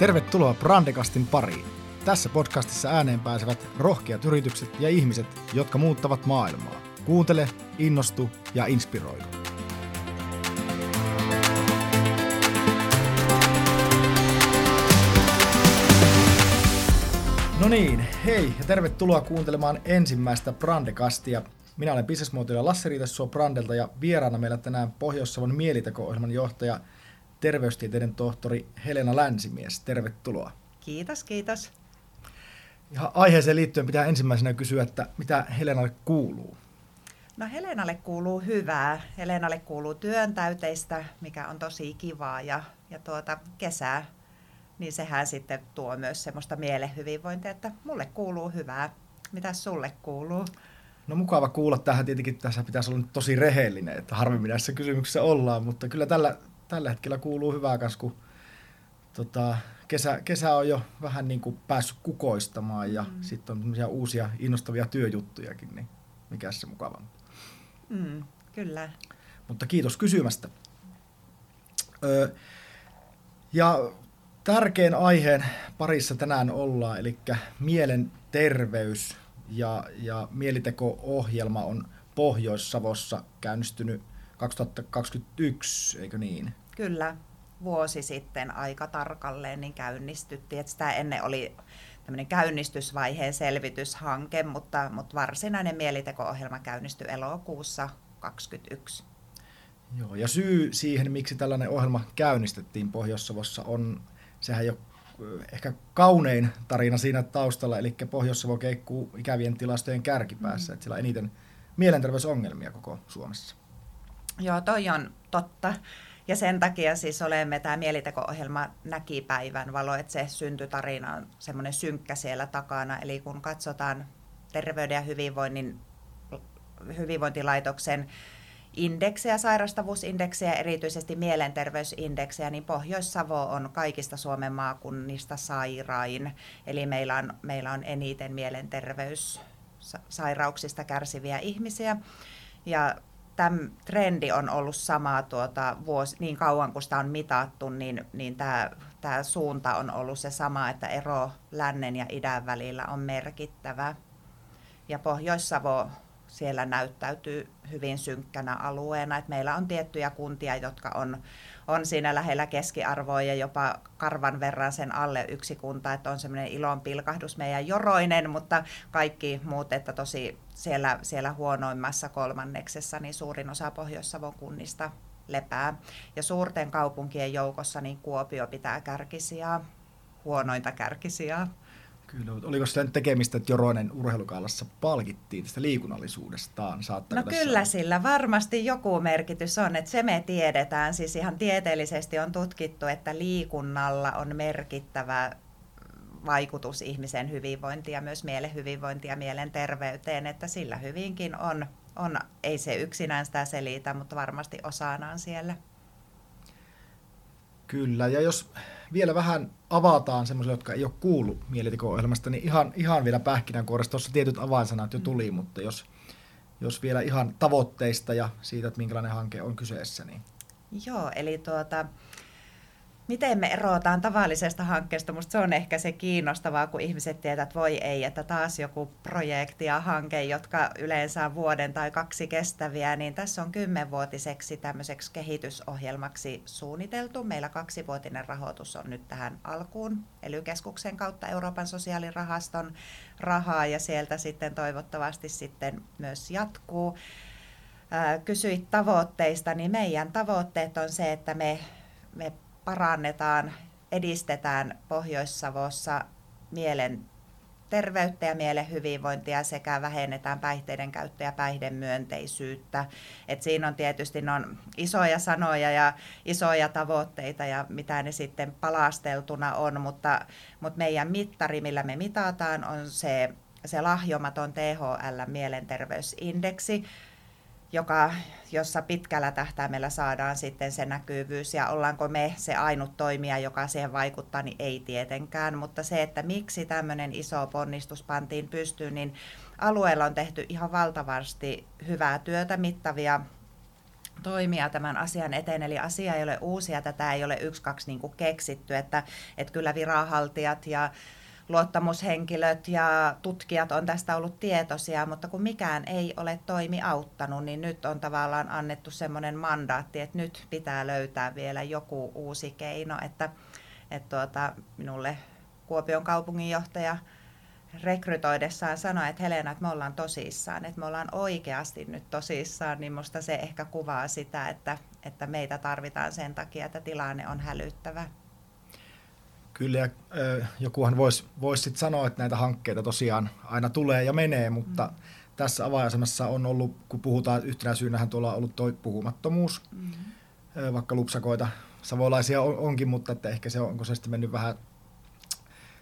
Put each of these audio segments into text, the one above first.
Tervetuloa Brandecastin pariin. Tässä podcastissa ääneen pääsevät rohkeat yritykset ja ihmiset, jotka muuttavat maailmaa. Kuuntele, innostu ja inspiroidu. No niin, hei ja tervetuloa kuuntelemaan ensimmäistä Brandecastia. Minä olen bisnesmuotoilija Lasse Riitassuo Brandelta ja vieraana meillä tänään Pohjois-Savon mieliteko-ohjelman johtaja, terveystieteiden tohtori Helena Länsimies. Tervetuloa. Kiitos, kiitos. Ja aiheeseen liittyen pitää ensimmäisenä kysyä, että mitä Helenalle kuuluu? No Helenalle kuuluu hyvää. Helenalle kuuluu työntäyteistä, mikä on tosi kivaa ja kesää. Niin sehän sitten tuo myös semmoista mielen hyvinvointia, että mulle kuuluu hyvää. Mitäs sulle kuuluu? No mukava kuulla. Tähän tietenkin tässä pitäisi olla nyt tosi rehellinen, että harvemmin näissä kysymyksissä ollaan, mutta kyllä tällä hetkellä kuuluu hyvää kanssa, kun kesä on jo vähän niin kuin päässyt kukoistamaan ja sitten on tämmöisiä uusia innostavia työjuttujakin, niin mikäs se mukava. Kyllä. Mutta kiitos kysymästä. Ja tärkeän aiheen parissa tänään ollaan, eli mielenterveys ja mieliteko-ohjelma on Pohjois-Savossa käynnistynyt 2021, eikö niin? Kyllä, vuosi sitten aika tarkalleen niin käynnistyttiin. Sitä ennen oli tämmöinen käynnistysvaiheen selvityshanke, mutta varsinainen mieliteko-ohjelma käynnistyi elokuussa 2021. Joo, ja syy siihen, miksi tällainen ohjelma käynnistettiin Pohjois-Savossa on, sehän ei ole ehkä kaunein tarina siinä taustalla, eli Pohjois-Savo keikkuu ikävien tilastojen kärkipäässä, että sillä on eniten mielenterveysongelmia koko Suomessa. Joo, toi on totta. Ja sen takia siis olemme, tämä mieliteko-ohjelma näki päivän valo, että se syntytarina on semmoinen synkkä siellä takana. Eli kun katsotaan terveyden ja hyvinvointilaitoksen indeksejä, sairastavuusindeksejä, erityisesti mielenterveysindeksejä, niin Pohjois-Savo on kaikista Suomen maakunnista sairain. Eli meillä on eniten mielenterveyssairauksista kärsiviä ihmisiä. Ja tämä trendi on ollut sama niin kauan kuin sitä on mitattu, niin tämä suunta on ollut se sama, että ero lännen ja idän välillä on merkittävä. Ja Pohjois-Savo siellä näyttäytyy hyvin synkkänä alueena. Et meillä on tiettyjä kuntia, jotka on siinä lähellä keskiarvoa ja jopa karvan verran sen alle yksi kunta, että on semmoinen ilon pilkahdus meidän Joroinen, mutta kaikki muut, että tosi siellä huonoimmassa kolmanneksessa, niin suurin osa Pohjois-Savon kunnista lepää. Ja suurten kaupunkien joukossa niin Kuopio pitää kärkisijaa, huonointa kärkisijaa. Kyllä, oliko sitä nyt tekemistä, että Joroinen urheilukaalassa palkittiin tästä liikunnallisuudestaan? No kyllä olla? Sillä varmasti joku merkitys on, että se me tiedetään. Siis ihan tieteellisesti on tutkittu, että liikunnalla on merkittävä vaikutus ihmisen hyvinvointiin ja myös mielen hyvinvointiin ja mielenterveyteen, että sillä hyvinkin on, ei se yksinään sitä selitä, mutta varmasti osanaan siellä. Kyllä, ja jos vielä vähän avataan semmoisille, jotka ei ole kuullut mieliteko-ohjelmasta, niin ihan vielä pähkinänkuoressa. Tuossa tietyt avainsanat jo tuli, mutta jos vielä ihan tavoitteista ja siitä, että minkälainen hanke on kyseessä. Niin. Joo, eli miten me erotaan tavallisesta hankkeesta? Musta se on ehkä se kiinnostavaa, kun ihmiset tietävät, että voi ei, että taas joku projekti ja hanke, jotka yleensä on vuoden tai kaksi kestäviä, niin tässä on 10-vuotiseksi tämmöiseksi kehitysohjelmaksi suunniteltu. Meillä 2-vuotinen rahoitus on nyt tähän alkuun ELY-keskuksen kautta Euroopan sosiaalirahaston rahaa ja sieltä sitten toivottavasti sitten myös jatkuu. Kysyit tavoitteista, niin meidän tavoitteet on se, että me parannetaan, edistetään Pohjois-Savossa mielenterveyttä ja mielen hyvinvointia sekä vähennetään päihteiden käyttöä ja päihdemyönteisyyttä. Et siinä on tietysti on isoja sanoja ja isoja tavoitteita ja mitä ne sitten palasteltuna on, mutta meidän mittari, millä me mitataan, on se lahjomaton THL-mielenterveysindeksi, jossa pitkällä tähtäimellä saadaan sitten se näkyvyys ja ollaanko me se ainut toimija, joka siihen vaikuttaa, niin ei tietenkään. Mutta se, että miksi tämmöinen iso ponnistus pantiin pystyyn, niin alueella on tehty ihan valtavasti hyvää työtä, mittavia toimia tämän asian eteen, eli asia ei ole uusi ja tätä ei ole yksi-kaksi niin kuin keksitty, että kyllä viranhaltijat ja luottamushenkilöt ja tutkijat on tästä ollut tietoisia, mutta kun mikään ei ole toimi auttanut, niin nyt on tavallaan annettu semmoinen mandaatti, että nyt pitää löytää vielä joku uusi keino, että minulle Kuopion kaupunginjohtaja rekrytoidessaan sanoi, että Helena, että me ollaan tosissaan, että me ollaan oikeasti nyt tosissaan, niin musta se ehkä kuvaa sitä, että meitä tarvitaan sen takia, että tilanne on hälyttävä. Kyllä, jokuhan voisi sitten sanoa, että näitä hankkeita tosiaan aina tulee ja menee, mutta tässä avainasemassa on ollut, kun puhutaan yhtenä syynähän tuolla on ollut tuo puhumattomuus, vaikka lupsakoita savolaisia onkin, mutta että ehkä se onko se sitten mennyt vähän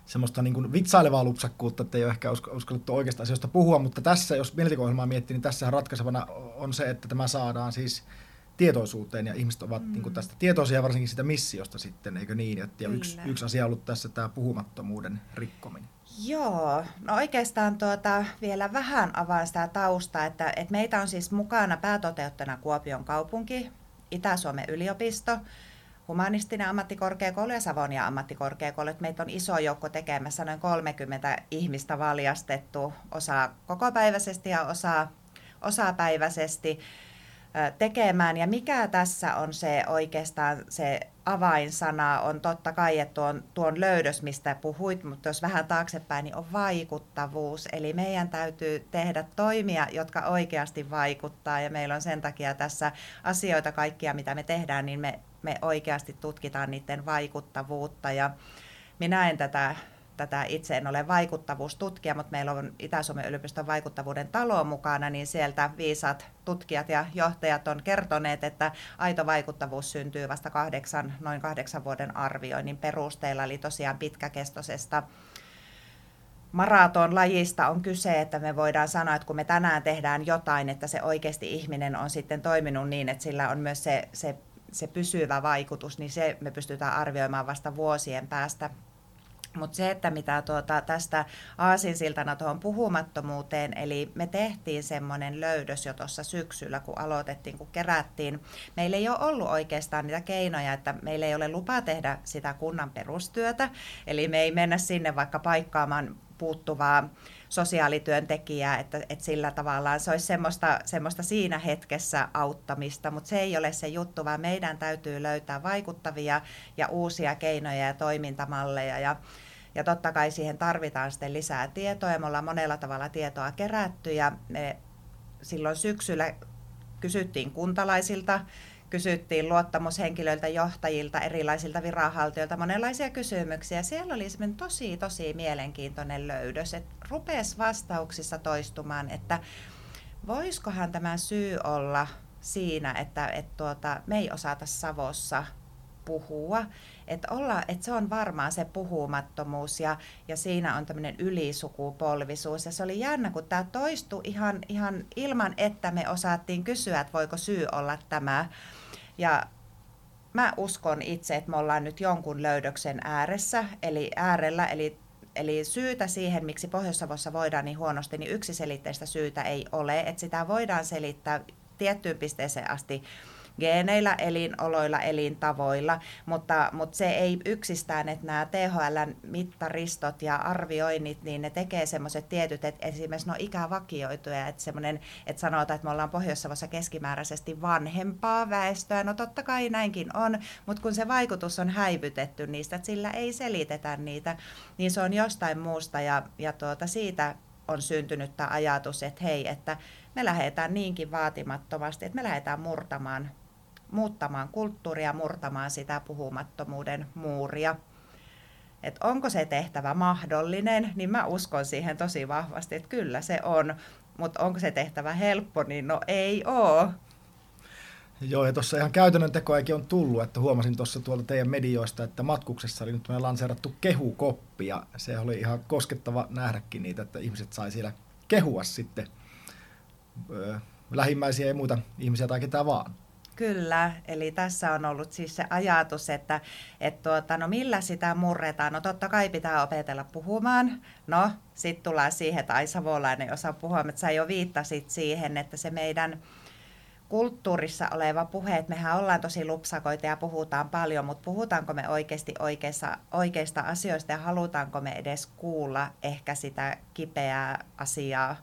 semmoista niin kuin vitsailevaa lupsakkuutta, että ei ole ehkä uskallettu oikeasta asioista puhua, mutta tässä, jos mielenkiintoisella miettii, niin tässähän ratkaisevana on se, että tämä saadaan siis tietoisuuteen ja ihmiset ovat niin kuin tästä tietoisia, varsinkin sitä missiosta sitten, eikö niin? Ja yksi asia on ollut tässä tämä puhumattomuuden rikkominen. Joo, no oikeastaan vielä vähän avaan sitä taustaa, että meitä on siis mukana päätoteuttajana Kuopion kaupunki, Itä-Suomen yliopisto, Humanistinen ammattikorkeakoulu ja Savonia ammattikorkeakoulu. Meitä on iso joukko tekemässä, noin 30 ihmistä valjastettu, osaa kokopäiväisesti ja osaa päiväisesti tekemään. Ja mikä tässä on se oikeastaan se avainsana on totta kai, että tuon löydös, mistä puhuit, mutta jos vähän taaksepäin, niin on vaikuttavuus. Eli meidän täytyy tehdä toimia, jotka oikeasti vaikuttaa ja meillä on sen takia tässä asioita kaikkia, mitä me tehdään, niin me oikeasti tutkitaan niiden vaikuttavuutta ja minä en tätä itse en ole vaikuttavuustutkija, mutta meillä on Itä-Suomen yliopiston vaikuttavuuden talo mukana, niin sieltä viisaat tutkijat ja johtajat on kertoneet, että aito vaikuttavuus syntyy vasta noin 8 vuoden arvioinnin perusteella, eli tosiaan pitkäkestoisesta maratonlajista on kyse, että me voidaan sanoa, että kun me tänään tehdään jotain, että se oikeasti ihminen on sitten toiminut niin, että sillä on myös se pysyvä vaikutus, niin se me pystytään arvioimaan vasta vuosien päästä. Mutta se, että mitä tästä aasinsiltana tuohon puhumattomuuteen, eli me tehtiin semmoinen löydös jo tuossa syksyllä, kun aloitettiin, kun kerättiin. Meillä ei ole ollut oikeastaan niitä keinoja, että meillä ei ole lupa tehdä sitä kunnan perustyötä, eli me ei mennä sinne vaikka paikkaamaan puuttuvaa sosiaalityöntekijää, että sillä tavallaan se olisi semmoista siinä hetkessä auttamista, mutta se ei ole se juttu, vaan meidän täytyy löytää vaikuttavia ja uusia keinoja ja toimintamalleja ja totta kai siihen tarvitaan sitten lisää tietoa ja me ollaan monella tavalla tietoa kerätty ja me silloin syksyllä kysyttiin kuntalaisilta, kysyttiin luottamushenkilöiltä, johtajilta, erilaisilta viranhaltijoilta monenlaisia kysymyksiä. Siellä oli semmoinen tosi mielenkiintoinen löydös, että rupesi vastauksissa toistumaan, että voisikohan tämä syy olla siinä, että me ei osata Savossa puhua, että se on varmaan se puhumattomuus ja siinä on tämmöinen ylisukupolvisuus ja se oli jännä, kun tämä toistui ihan ilman, että me osattiin kysyä, että voiko syy olla tämä ja mä uskon itse, että me ollaan nyt jonkun löydöksen äärellä, eli eli syytä siihen, miksi Pohjois-Savossa voidaan niin huonosti, niin yksiselitteistä syytä ei ole, että sitä voidaan selittää tiettyyn pisteeseen asti geeneillä, elinoloilla, elintavoilla, mutta se ei yksistään, että nämä THL-mittaristot ja arvioinnit, niin ne tekee semmoiset tietyt, että esimerkiksi ne on ikävakioituja, että sanotaan, että me ollaan Pohjois-Savossa keskimääräisesti vanhempaa väestöä, no totta kai näinkin on, mutta kun se vaikutus on häivytetty niistä, että sillä ei selitetä niitä, niin se on jostain muusta ja siitä on syntynyt tämä ajatus, että hei, että me lähdetään niinkin vaatimattomasti, että me lähdetään muuttamaan kulttuuria, murtamaan sitä puhumattomuuden muuria. Et onko se tehtävä mahdollinen, niin mä uskon siihen tosi vahvasti, että kyllä se on, mutta onko se tehtävä helppo, niin no ei oo. Joo, ja tuossa ihan käytännön tekoakin on tullut, että huomasin tuossa tuolta teidän medioista, että matkuksessa oli nyt lanseerattu kehukoppi, ja se oli ihan koskettava nähdäkin niitä, että ihmiset sai siellä kehua sitten lähimmäisiä ja muita ihmisiä tai ketään vaan. Kyllä, eli tässä on ollut siis se ajatus, että no millä sitä murretaan, no totta kai pitää opetella puhumaan, no sitten tullaan siihen, että ai savolainen osaa puhua, mutta sä jo viittasit siihen, että se meidän kulttuurissa oleva puhe, että mehän ollaan tosi lupsakoita ja puhutaan paljon, mutta puhutaanko me oikeasti oikeista asioista ja halutaanko me edes kuulla ehkä sitä kipeää asiaa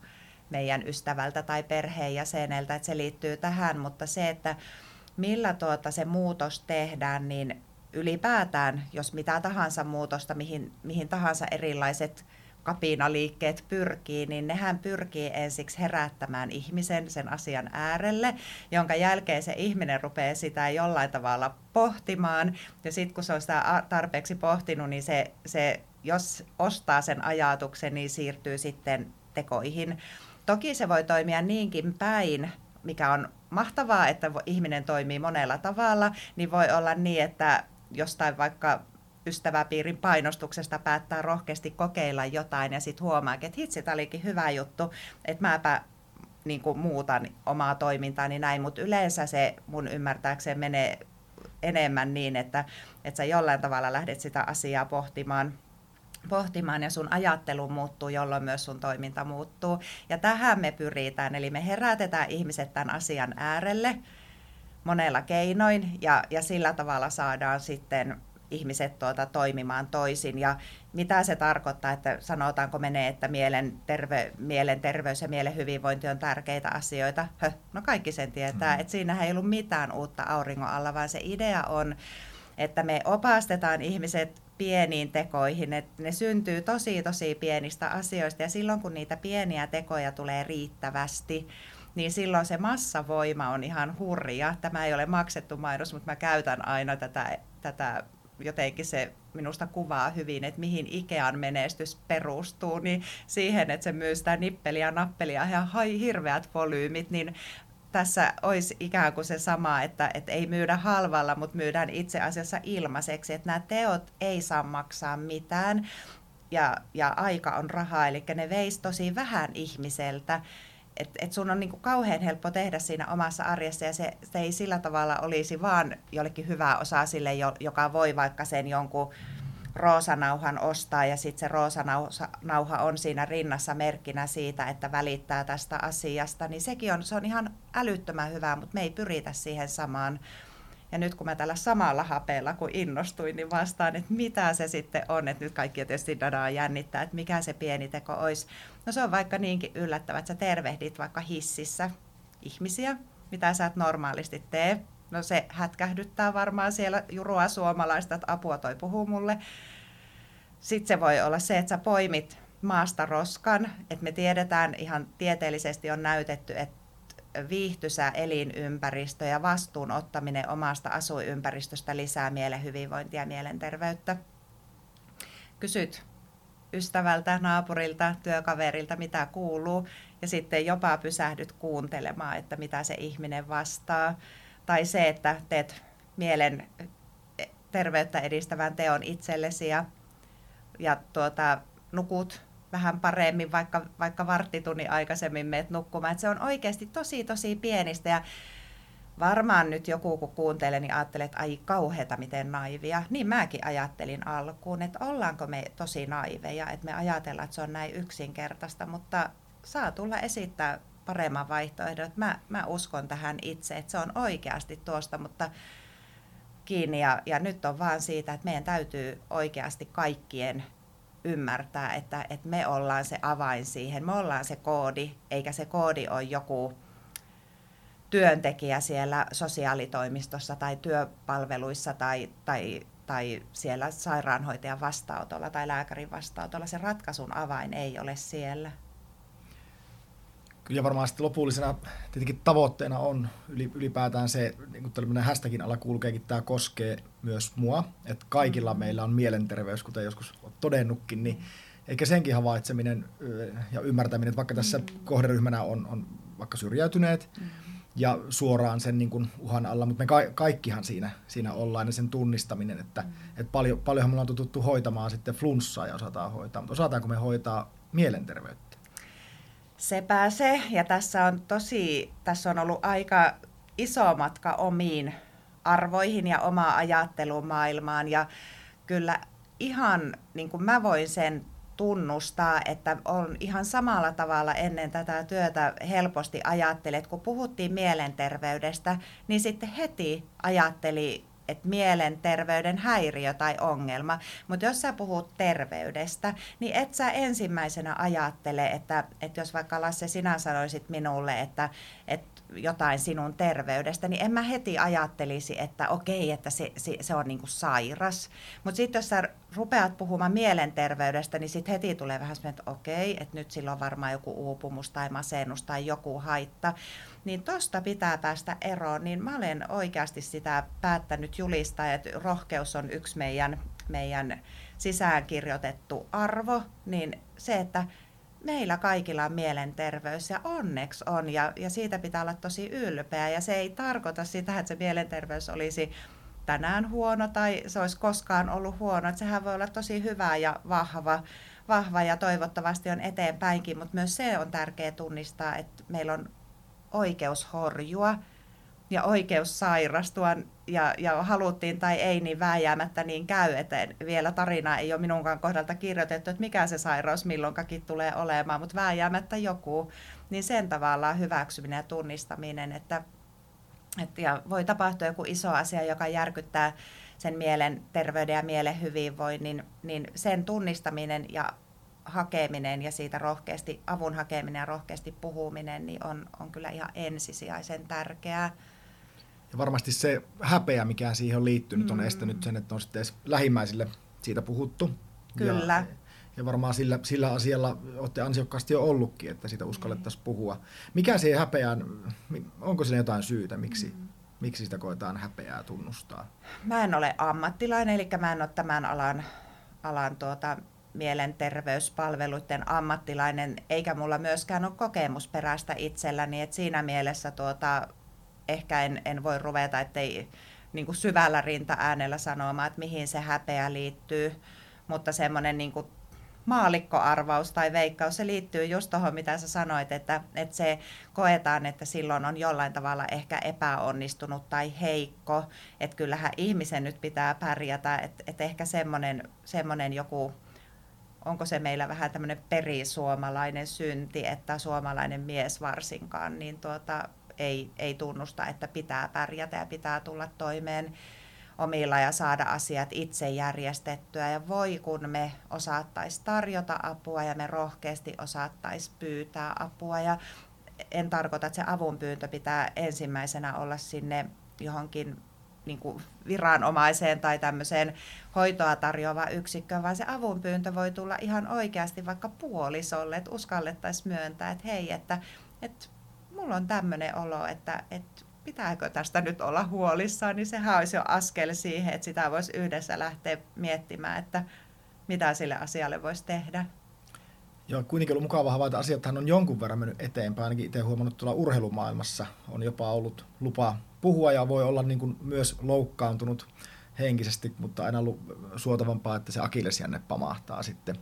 meidän ystävältä tai perheenjäseneltä, että se liittyy tähän, mutta se, että millä se muutos tehdään, niin ylipäätään, jos mitä tahansa muutosta, mihin tahansa erilaiset kapinaliikkeet pyrkii, niin nehän pyrkii ensiksi herättämään ihmisen sen asian äärelle, jonka jälkeen se ihminen rupeaa sitä jollain tavalla pohtimaan. Ja sitten kun se on sitä tarpeeksi pohtinut, niin se jos ostaa sen ajatuksen, niin siirtyy sitten tekoihin. Toki se voi toimia niinkin päin, mikä on mahtavaa, että ihminen toimii monella tavalla, niin voi olla niin, että jostain vaikka ystäväpiirin painostuksesta päättää rohkeasti kokeilla jotain ja sitten huomaakin, että hitsi, tämä olikin hyvä juttu, että mäpä niin kuin muutan omaa toimintaani näin, mutta yleensä se mun ymmärtääkseen menee enemmän niin, että sä jollain tavalla lähdet sitä asiaa pohtimaan ja sun ajattelu muuttuu, jolloin myös sun toiminta muuttuu. Ja tähän me pyritään, eli me herätetään ihmiset tämän asian äärelle monella keinoin ja sillä tavalla saadaan sitten ihmiset toimimaan toisin. Ja mitä se tarkoittaa, että sanotaanko menee, että mielenterveys ja mielen hyvinvointi on tärkeitä asioita? No kaikki sen tietää, että siinähän ei ollut mitään uutta auringon alla, vaan se idea on, että me opastetaan ihmiset pieniin tekoihin, että ne syntyy tosi tosi pienistä asioista ja silloin kun niitä pieniä tekoja tulee riittävästi, niin silloin se massavoima on ihan hurja. Tämä ei ole maksettu mainos, mutta mä käytän aina tätä jotenkin se minusta kuvaa hyvin, että mihin Ikean menestys perustuu, niin siihen, että se myy sitä nippeliä, nappelia ja hirveät volyymit, niin tässä olisi ikään kuin se sama, että ei myydä halvalla, mutta myydään itse asiassa ilmaiseksi, että nämä teot ei saa maksaa mitään ja aika on rahaa, eli ne veisi tosi vähän ihmiseltä. Et sun on niinku kauhean helppo tehdä siinä omassa arjessa ja se ei sillä tavalla olisi vaan jollekin hyvää osaa sille, joka voi vaikka sen jonkun roosanauhan ostaa ja sitten se roosanauha on siinä rinnassa merkkinä siitä, että välittää tästä asiasta, niin se on ihan älyttömän hyvää, mutta me ei pyritä siihen samaan. Ja nyt kun mä tällä samalla hapeella kun innostuin, niin vastaan, että mitä se sitten on, että nyt kaikki tietysti dadaa jännittää, että mikä se pieni teko olisi. No se on vaikka niinkin yllättävä, että sä tervehdit vaikka hississä ihmisiä, mitä sä et normaalisti tee. No se hätkähdyttää varmaan siellä jurua suomalaista, että apua toi puhuu mulle. Sitten se voi olla se, että sä poimit maasta roskan, että me tiedetään, ihan tieteellisesti on näytetty, että viihtyisä elinympäristö ja vastuun ottaminen omasta asuinympäristöstä lisää mielen hyvinvointia ja mielenterveyttä. Kysyt ystävältä, naapurilta, työkaverilta, mitä kuuluu ja sitten jopa pysähdyt kuuntelemaan, että mitä se ihminen vastaa. Tai se, että teet mielen terveyttä edistävän teon itsellesi ja nukut vähän paremmin, vaikka varttitunnin aikaisemmin menet nukkumaan. Et se on oikeasti tosi, tosi pienistä ja varmaan nyt joku kun kuuntelee, niin ajattelee, että ai kauheeta miten naivia. Niin mäkin ajattelin alkuun, että ollaanko me tosi naiveja, että me ajatellaan, että se on näin yksinkertaista, mutta saa tulla esittää paremman vaihtoehdon. Mä uskon tähän itse, että se on oikeasti tuosta, mutta kiinni ja nyt on vaan siitä, että meidän täytyy oikeasti kaikkien ymmärtää, että me ollaan se avain siihen, me ollaan se koodi, eikä se koodi ole joku työntekijä siellä sosiaalitoimistossa tai työpalveluissa tai siellä sairaanhoitajan vastaanotolla tai lääkärin vastaanotolla. Se ratkaisun avain ei ole siellä. Kyllä varmaan sitten lopullisena tietenkin tavoitteena on ylipäätään se, niin kuin tällainen hashtagin ala kulkeekin, tämä koskee myös mua, että kaikilla meillä on mielenterveys, kuten joskus olet todennutkin, niin eikä senkin havaitseminen ja ymmärtäminen, että vaikka tässä kohderyhmänä on vaikka syrjäytyneet ja suoraan sen niin kuin uhan alla, mutta me kaikkihan siinä ollaan ja sen tunnistaminen, että paljonhan me ollaan tuttu hoitamaan sitten flunssaa ja osataan hoitaa, mutta osataanko me hoitaa mielenterveyttä? Sepä se, ja tässä on ollut aika iso matka omiin arvoihin ja omaa ajattelumaailmaan, ja kyllä ihan niin kuin mä voin sen tunnustaa, että on ihan samalla tavalla ennen tätä työtä helposti ajattelin, että kun puhuttiin mielenterveydestä, niin sitten heti ajatteli, että mielenterveyden häiriö tai ongelma, mutta jos sä puhut terveydestä, niin et sä ensimmäisenä ajattele, että jos vaikka Lasse sinä sanoisit minulle, että jotain sinun terveydestä, niin en mä heti ajattelisi, että okei, että se on niinku sairas. Mutta sitten jos sä rupeat puhumaan mielenterveydestä, niin sitten heti tulee vähän semmoinen, että okei, että nyt sillä on varmaan joku uupumus tai masennus tai joku haitta. Niin tosta pitää päästä eroon, niin mä olen oikeasti sitä päättänyt julistaa, että rohkeus on yksi meidän sisäänkirjoitettu arvo, niin se, että meillä kaikilla on mielenterveys ja onneksi on ja siitä pitää olla tosi ylpeä ja se ei tarkoita sitä, että se mielenterveys olisi tänään huono tai se olisi koskaan ollut huono, että sehän voi olla tosi hyvä ja vahva ja toivottavasti on eteenpäinkin, mutta myös se on tärkeää tunnistaa, että meillä on oikeus horjua ja oikeus sairastua ja haluttiin tai ei, niin vääjäämättä niin käy, että vielä tarina ei ole minunkaan kohdalta kirjoitettu, että mikä se sairaus milloinkakin tulee olemaan, mutta vääjäämättä joku, niin sen tavallaan hyväksyminen ja tunnistaminen, että ja voi tapahtua joku iso asia, joka järkyttää sen mielen terveyden ja mielen hyvinvoinnin, niin sen tunnistaminen ja hakeminen ja siitä rohkeasti, avun hakeminen ja rohkeasti puhuminen niin on kyllä ihan ensisijaisen tärkeää. Ja varmasti se häpeä, mikä siihen on liittynyt, on estänyt sen, että on sitten edes lähimmäisille siitä puhuttu. Kyllä. Ja varmaan sillä asialla olette ansiokkaasti jo ollutkin, että siitä uskallettaisiin puhua. Mikä siihen häpeään, onko siinä jotain syytä, miksi sitä koetaan häpeää tunnustaa? Mä en ole ammattilainen, eli mä en ole tämän alan mielenterveyspalveluiden ammattilainen, eikä mulla myöskään ole kokemusperäistä itselläni, että siinä mielessä ehkä en voi ruveta, ettei niin kuin syvällä rintaäänellä sanomaan, että mihin se häpeä liittyy, mutta semmoinen niin kuin maallikkoarvaus tai veikkaus, se liittyy just tuohon, mitä sä sanoit, että se koetaan, että silloin on jollain tavalla ehkä epäonnistunut tai heikko, että kyllähän ihmisen nyt pitää pärjätä, että ehkä semmoinen joku, onko se meillä vähän tämmöinen perisuomalainen synti, että suomalainen mies varsinkaan niin ei tunnusta, että pitää pärjätä ja pitää tulla toimeen omilla ja saada asiat itse järjestettyä. Ja voi kun me osattaisiin tarjota apua ja me rohkeasti osattaisiin pyytää apua. Ja en tarkoita, että se avunpyyntö pitää ensimmäisenä olla sinne johonkin niin kuin viranomaiseen tai tämmöiseen hoitoa tarjoavaan yksikköön, vaan se avunpyyntö voi tulla ihan oikeasti vaikka puolisolle, että uskallettaisiin myöntää, että hei, että mulla on tämmöinen olo, että pitääkö tästä nyt olla huolissaan, niin sehän olisi jo askel siihen, että sitä voisi yhdessä lähteä miettimään, että mitä sille asialle voisi tehdä. Joo, kuitenkin ollut mukava havaita, asiathan on jonkun verran mennyt eteenpäin, ainakin itse huomannut tuolla urheilumaailmassa on jopa ollut lupa puhua ja voi olla niin kuin myös loukkaantunut henkisesti, mutta aina ollut suotavampaa, että se akillesjänne pamahtaa sitten.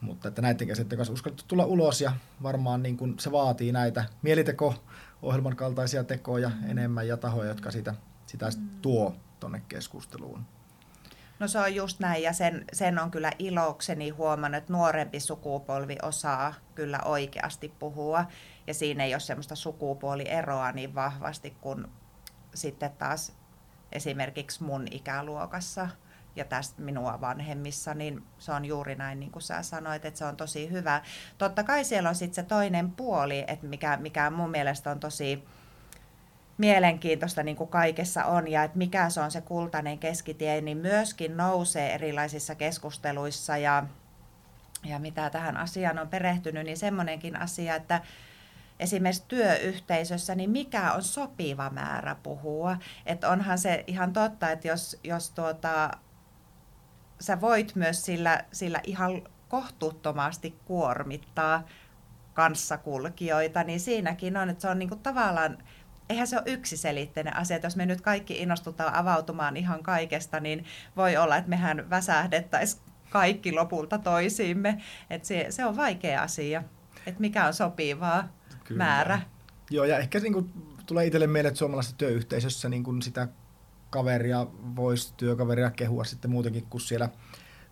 Mutta että näiden käsitteiden kanssa uskallettu tulla ulos ja varmaan niin kuin se vaatii näitä mieliteko-ohjelman kaltaisia tekoja enemmän ja tahoja, jotka sitä tuo tuonne keskusteluun. No se on just näin ja sen on kyllä ilokseni huomannut, että nuorempi sukupolvi osaa kyllä oikeasti puhua ja siinä ei ole semmoista sukupuolieroa niin vahvasti kuin sitten taas esimerkiksi mun ikäluokassa ja tästä minua vanhemmissa, niin se on juuri näin, niin kuin sä sanoit, että se on tosi hyvä. Totta kai siellä on sitten se toinen puoli, että mikä mun mielestä on tosi mielenkiintoista niin kuin kaikessa on, ja että mikä se on se kultainen keskitie, niin myöskin nousee erilaisissa keskusteluissa, ja mitä tähän asiaan on perehtynyt, niin semmoinenkin asia, että esimerkiksi työyhteisössä, niin mikä on sopiva määrä puhua. Että onhan se ihan totta, että jos sä voit myös sillä ihan kohtuuttomasti kuormittaa kanssakulkijoita, niin siinäkin on, että se on niinku tavallaan, eihän se ole yksiselitteinen asia, että jos me nyt kaikki innostutaan avautumaan ihan kaikesta, niin voi olla, että mehän väsähdettäisiin kaikki lopulta toisiimme. Että se on vaikea asia. Että mikä on sopivaa määrä. Joo, ja ehkä niin kuin tulee itselle mieleen, että suomalaisessa työyhteisössä niin kuin sitä kaveria voisi, työkaveria kehua sitten muutenkin kuin siellä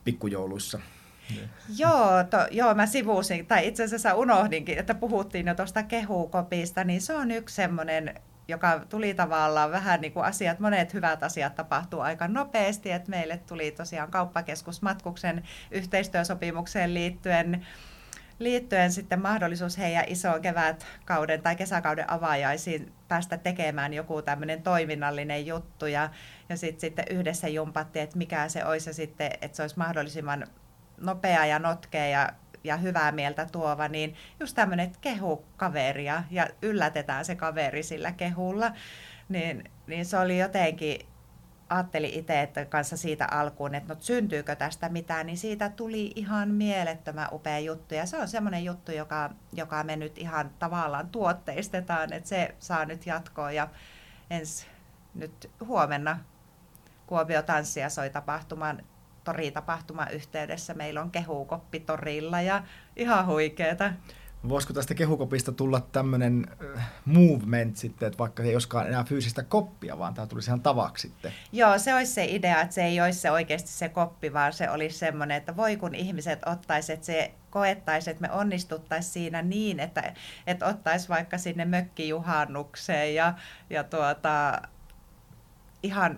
pikkujouluissa. Joo, mä sivusin, tai itse asiassa unohdinkin, että puhuttiin jo tuosta kehukopista, niin se on yksi semmoinen, joka tuli tavallaan vähän niin kuin asiat, monet hyvät asiat tapahtuu aika nopeasti, että meille tuli tosiaan Kauppakeskus Matkuksen yhteistyösopimukseen liittyen sitten mahdollisuus heidän isoon kevätkauden tai kesäkauden avaajaisiin päästä tekemään joku tämmöinen toiminnallinen juttu ja sitten yhdessä jumpattiin, että mikä se olisi ja sitten, että se olisi mahdollisimman nopea ja notkea ja hyvää mieltä tuova, niin just tämmöinen, että kehu kaveria ja yllätetään se kaveri sillä kehulla, niin se oli jotenkin, ajattelin itse, että kanssa siitä alkuun, että syntyykö tästä mitään, niin siitä tuli ihan mielettömän upea juttu. Ja se on semmoinen juttu, joka me nyt ihan tavallaan tuotteistetaan, että se saa nyt jatkoa. Ja nyt huomenna Kuopio Tanssia soi toritapahtuman yhteydessä meillä on kehukoppi torilla ja ihan huikeeta. Voisiko tästä kehukopista tulla tämmöinen movement sitten, että vaikka ei olisikaan enää fyysistä koppia, vaan tämä tulisi ihan tavaksi sitten? Joo, se olisi se idea, että se ei olisi se oikeasti se koppi, vaan se olisi semmoinen, että voi kun ihmiset ottaisi, että se koettaisi, että me onnistuttaisiin siinä niin, että ottaisi vaikka sinne mökkijuhannukseen ja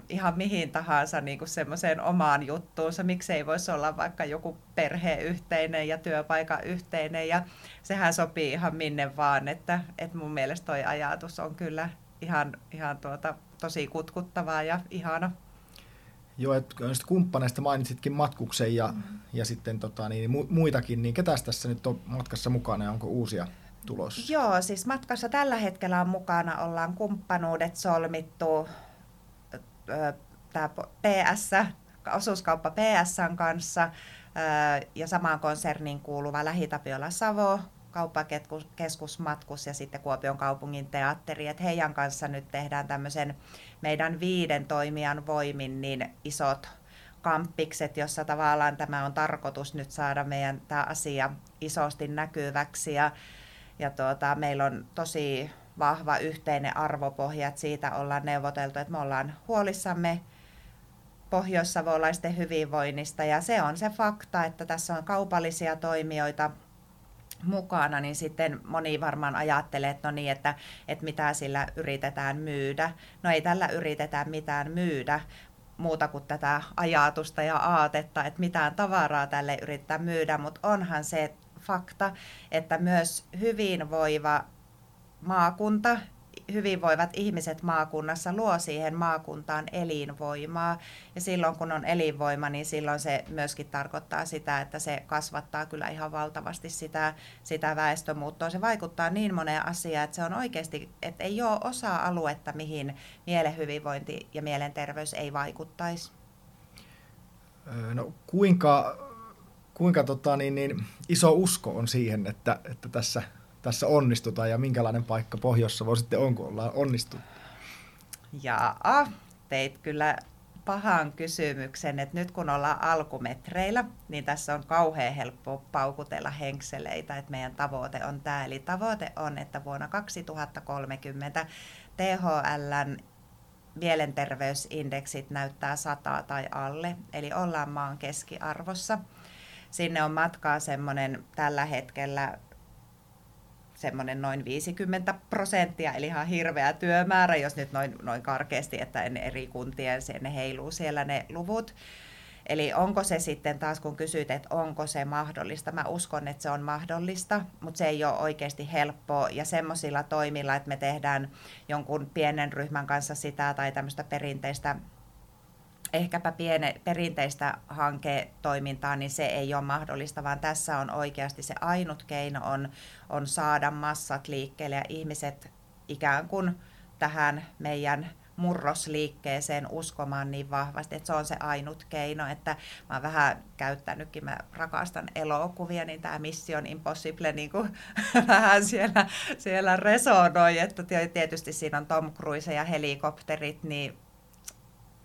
ihan mihin tahansa niin kuin semmoiseen omaan juttuunsa. Miksei voisi olla vaikka joku perheyhteinen ja työpaikan yhteinen ja sehän sopii ihan minne vaan. Että mun mielestä toi ajatus on kyllä ihan tosi kutkuttavaa ja ihana. Joo, että kumppaneista mainitsitkin Matkuksen ja sitten muitakin, niin ketäs tässä nyt on matkassa mukana ja onko uusia? Tulossa? Joo, siis matkassa tällä hetkellä on mukana, ollaan kumppanuudet solmittu PS, osuuskauppa PS:n kanssa ja samaan konserniin kuuluva Lähi-Tapiola Savo, Kauppakeskus Matkus ja sitten Kuopion kaupungin teatteri. Et heidän kanssa nyt tehdään tämmöisen meidän 5 toimijan voimin niin isot kamppikset, jossa tavallaan tämä on tarkoitus nyt saada meidän tämä asia isosti näkyväksi ja meillä on tosi vahva yhteinen arvopohja, että siitä ollaan neuvoteltu, että me ollaan huolissamme pohjoissavolaisten hyvinvoinnista ja se on se fakta, että tässä on kaupallisia toimijoita mukana, niin sitten moni varmaan ajattelee, että no niin, että mitä sillä yritetään myydä. No ei tällä yritetä mitään myydä muuta kuin tätä ajatusta ja aatetta, että mitään tavaraa tälle yritetään myydä, mutta onhan se fakta, että myös hyvinvoiva maakunta, hyvinvoivat ihmiset maakunnassa luo siihen maakuntaan elinvoimaa ja silloin kun on elinvoima, niin silloin se myöskin tarkoittaa sitä, että se kasvattaa kyllä ihan valtavasti sitä väestömuuttoa. Se vaikuttaa niin moneen asiaan, että se on oikeasti, että ei ole osa-aluetta, mihin mielen hyvinvointi ja mielenterveys ei vaikuttaisi. No kuinka iso usko on siihen, että tässä onnistutaan ja minkälainen paikka pohjoissa voi sitten onko ollaan onnistunut? Jaa, teit kyllä pahan kysymyksen, että nyt kun ollaan alkumetreillä, niin tässä on kauhean helppo paukutella henkseleitä, että meidän tavoite on tämä. Eli tavoite on, että vuonna 2030 THL:n mielenterveysindeksit näyttää 100 tai alle, eli ollaan maan keskiarvossa. Sinne on matkaa semmoinen tällä hetkellä semmoinen noin 50%, eli ihan hirveä työmäärä, jos nyt noin karkeasti, että eri kuntien ne heiluu siellä ne luvut. Eli onko se sitten taas, kun kysyt, että onko se mahdollista, mä uskon, että se on mahdollista, mutta se ei ole oikeasti helppoa. Ja semmoisilla toimilla, että me tehdään jonkun pienen ryhmän kanssa sitä tai tämmöistä perinteistä, ehkäpä perinteistä hanketoimintaa, niin se ei ole mahdollista, vaan tässä on oikeasti se ainut keino on saada massat liikkeelle ja ihmiset ikään kuin tähän meidän murrosliikkeeseen uskomaan niin vahvasti, että se on se ainut keino, että mä oon vähän käyttänytkin, mä rakastan elokuvia, niin tämä Mission Impossible niin kuin vähän siellä resonoi, että tietysti siinä on Tom Cruise ja helikopterit, niin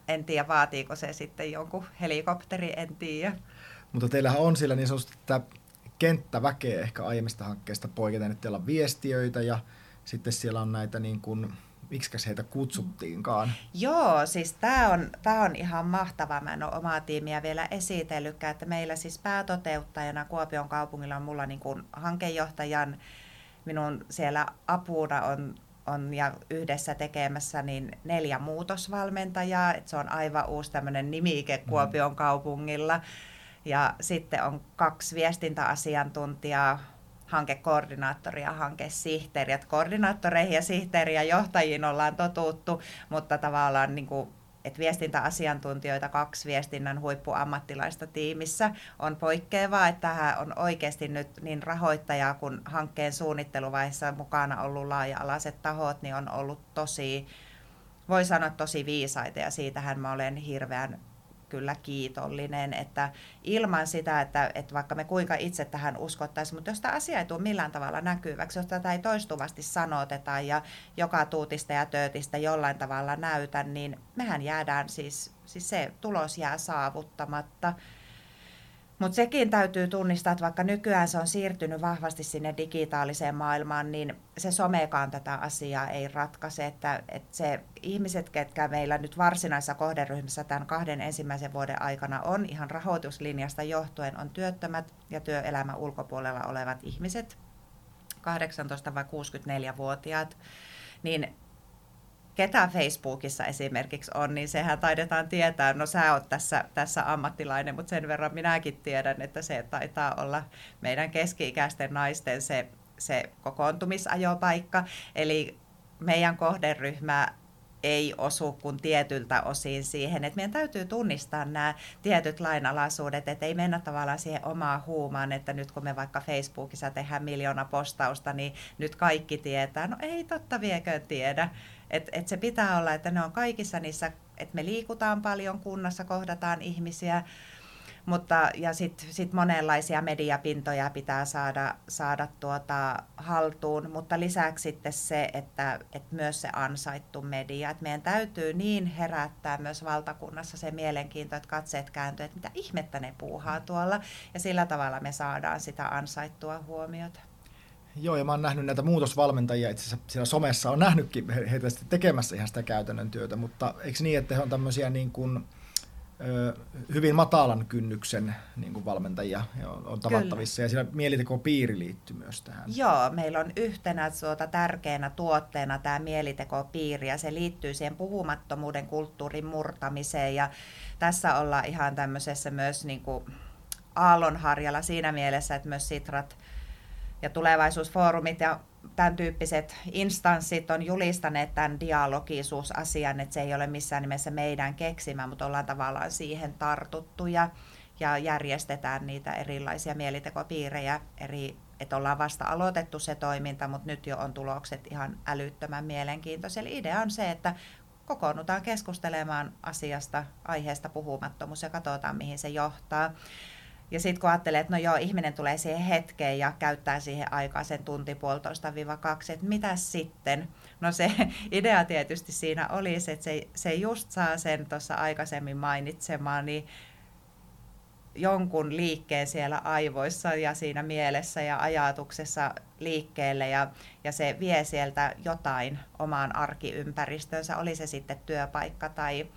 en tiedä, vaatiiko se sitten jonkun helikopteri, en tiedä. Mutta teillähän on siellä niin sanotusti tämä kenttäväkeä ehkä aiemmista hankkeista poiketen, että teillä on viestiöitä ja sitten siellä on näitä niin kuin miksikäs heitä kutsuttiinkaan. Joo, siis tää on ihan mahtava. Mä en ole omaa tiimiä vielä esitellytkään, että meillä siis päätoteuttajana Kuopion kaupungilla on mulla niin kuin hankejohtajan, minun siellä apuna on ja yhdessä tekemässä niin 4 muutosvalmentajaa. Et se on aivan uusi tämmöinen nimike Kuopion kaupungilla. Ja sitten on 2 viestintäasiantuntijaa, hankekoordinaattori ja hankesihteeri. Koordinaattoreihin ja sihteeri ja johtajiin ollaan totuttu, mutta tavallaan niin kuin, että viestintäasiantuntijoita 2 viestinnän huippuammattilaista tiimissä on poikkeavaa, että tähän on oikeasti nyt niin rahoittaja kuin hankkeen suunnitteluvaiheessa mukana ollut laaja-alaiset tahot, niin on ollut tosi, voi sanoa tosi viisaita, ja siitähän mä olen hirveän kyllä kiitollinen, että ilman sitä, että vaikka me kuinka itse tähän uskottaisiin, mutta jos tämä asia ei tule millään tavalla näkyväksi, jos tätä ei toistuvasti sanoteta ja joka tuutista ja töötistä jollain tavalla näytä, niin mehän jäädään siis se tulos jää saavuttamatta. Mutta sekin täytyy tunnistaa, että vaikka nykyään se on siirtynyt vahvasti sinne digitaaliseen maailmaan, niin se somekaan tätä asiaa ei ratkaise. Että se ihmiset, ketkä meillä nyt varsinaisessa kohderyhmässä tämän 2 ensimmäisen vuoden aikana on, ihan rahoituslinjasta johtuen on työttömät ja työelämän ulkopuolella olevat ihmiset, 18- vai 64-vuotiaat, niin ketä Facebookissa esimerkiksi on, niin sehän taidetaan tietää, no sä oot tässä ammattilainen, mutta sen verran minäkin tiedän, että se taitaa olla meidän keski-ikäisten naisten se kokoontumisajopaikka. Eli meidän kohderyhmä ei osu kuin tietyltä osin siihen, että meidän täytyy tunnistaa nämä tietyt lainalaisuudet, että ei mennä tavallaan siihen omaan huumaan, että nyt kun me vaikka Facebookissa tehdään miljoona postausta, niin nyt kaikki tietää. No ei totta vieköön tiedä. Että se pitää olla, että ne on kaikissa niissä, että me liikutaan paljon kunnassa, kohdataan ihmisiä, mutta, ja sit monenlaisia mediapintoja pitää saada haltuun, mutta lisäksi sitten se, että myös se ansaittu media, että meidän täytyy niin herättää myös valtakunnassa se mielenkiinto, että katseet kääntyy, että mitä ihmettä ne puuhaa tuolla, ja sillä tavalla me saadaan sitä ansaittua huomiota. Joo, ja mä oon nähnyt näitä muutosvalmentajia itse asiassa siellä somessa, on nähnytkin heitä tekemässä ihan sitä käytännön työtä, mutta eikö niin, että he on tämmöisiä niin kuin, hyvin matalan kynnyksen niin kuin valmentajia on tavattavissa. Kyllä. Ja siellä mielitekopiiri liittyy myös tähän. Joo, meillä on yhtenä tärkeänä tuotteena tämä mielitekopiiri, ja se liittyy siihen puhumattomuuden kulttuurin murtamiseen, ja tässä ollaan ihan tämmöisessä myös niin kuin aallonharjalla siinä mielessä, että myös Sitrat ja tulevaisuusfoorumit ja tämän tyyppiset instanssit on julistaneet tämän dialogisuusasian, että se ei ole missään nimessä meidän keksimä, mutta ollaan tavallaan siihen tartuttu ja järjestetään niitä erilaisia mielitekopiirejä. Että ollaan vasta aloitettu se toiminta, mutta nyt jo on tulokset ihan älyttömän mielenkiintoisia. Eli idea on se, että kokoonnutaan keskustelemaan aiheesta puhumattomuus ja katsotaan mihin se johtaa. Ja sitten kun ajattelee, että no joo, ihminen tulee siihen hetkeen ja käyttää siihen aikaa sen tunti 1,5–2, että mitä sitten? No se idea tietysti siinä olisi, että se just saa sen tuossa aikaisemmin mainitsemani jonkun liikkeen siellä aivoissa ja siinä mielessä ja ajatuksessa liikkeelle, ja se vie sieltä jotain omaan arkiympäristöönsä, oli se sitten työpaikka tai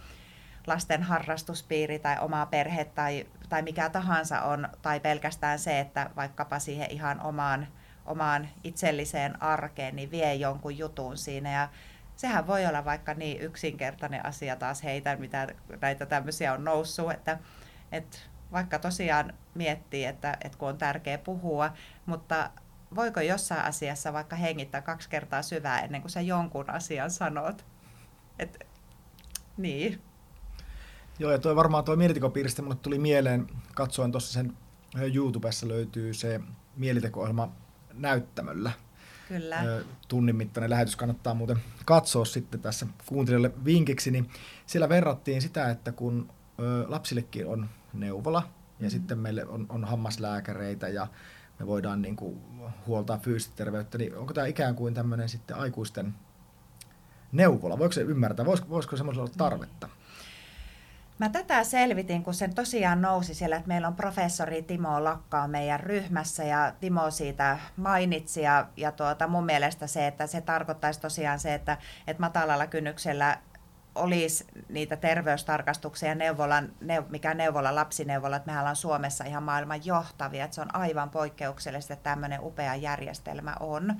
lasten harrastuspiiri tai oma perhe tai mikä tahansa on, tai pelkästään se, että vaikkapa siihen ihan omaan itselliseen arkeen, niin vie jonkun jutun siinä. Ja sehän voi olla vaikka niin yksinkertainen asia, taas heitä, mitä näitä tämmöisiä on noussut, että vaikka tosiaan miettii, että kun on tärkeä puhua, mutta voiko jossain asiassa vaikka hengittää 2 kertaa syvää ennen kuin sä jonkun asian sanot? Et, niin. Joo, ja toi varmaan tuo mielitekopiiristä minulle tuli mieleen, katsoin tuossa sen YouTubessa löytyy se mieliteko-ohjelma näyttämöllä. Kyllä. Tunnin mittainen lähetys kannattaa muuten katsoa sitten tässä kuuntelijalle vinkiksi, niin siellä verrattiin sitä, että kun lapsillekin on neuvola ja sitten meille on hammaslääkäreitä ja me voidaan niin kuin huoltaa fyysistä terveyttä, niin onko tämä ikään kuin tämmöinen sitten aikuisten neuvola? Voiko se ymmärtää? Voisiko semmoisella olla tarvetta? Mä tätä selvitin, kun sen tosiaan nousi siellä, että meillä on professori Timo Lakkaa meidän ryhmässä ja Timo siitä mainitsi ja mun mielestä se, että se tarkoittaisi tosiaan se, että matalalla kynnyksellä olisi niitä terveystarkastuksia mikä neuvola, lapsineuvola, että mehän ollaan Suomessa ihan maailman johtavia, että se on aivan poikkeuksellista, että tämmöinen upea järjestelmä on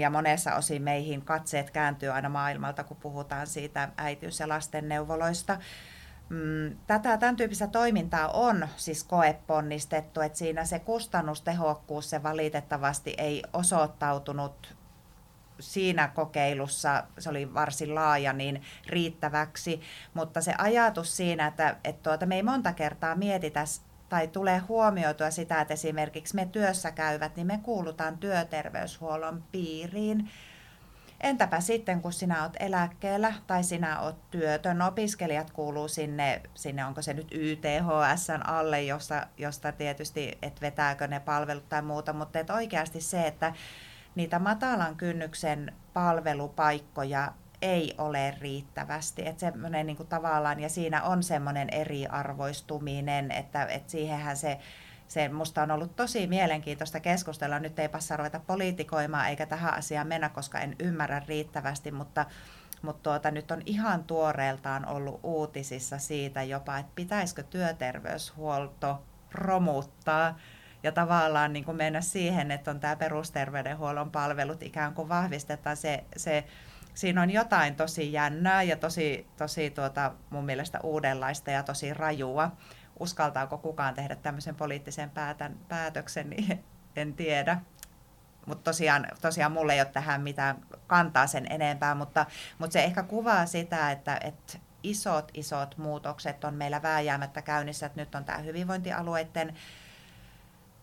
ja monessa osin meihin katseet kääntyy aina maailmalta, kun puhutaan siitä äitiys- ja lastenneuvoloista. Tämän tyyppistä toimintaa on siis koeponnistettu, että siinä se kustannustehokkuus se valitettavasti ei osoittautunut siinä kokeilussa, se oli varsin laaja, niin riittäväksi, mutta se ajatus siinä, että me ei monta kertaa mietitä tai tulee huomioitua sitä, että esimerkiksi me työssä käyvät, niin me kuulutaan työterveyshuollon piiriin. Entäpä sitten, kun sinä olet eläkkeellä tai sinä olet työtön, opiskelijat kuuluu sinne onko se nyt YTHS:n alle, josta tietysti, et vetääkö ne palvelut tai muuta, mutta et oikeasti se, että niitä matalan kynnyksen palvelupaikkoja ei ole riittävästi. Että semmoinen niin kuin tavallaan, ja siinä on semmoinen eriarvoistuminen, että siihenhän se musta on ollut tosi mielenkiintoista keskustella. Nyt ei passaa ruveta poliitikoimaan eikä tähän asiaan mennä, koska en ymmärrä riittävästi, mutta nyt on ihan tuoreeltaan ollut uutisissa siitä jopa, että pitäisikö työterveyshuolto romuttaa ja tavallaan niin kuin mennä siihen, että on tämä perusterveydenhuollon palvelut ikään kuin vahvistetaan. Siinä on jotain tosi jännää ja tosi mun mielestä uudenlaista ja tosi rajua. Uskaltaako kukaan tehdä tämmöisen poliittisen päätöksen, niin en tiedä. Mutta tosiaan mulla ei ole tähän mitään kantaa sen enempää, mutta se ehkä kuvaa sitä, että isot muutokset on meillä vääjäämättä käynnissä. Että nyt on tämä hyvinvointialueiden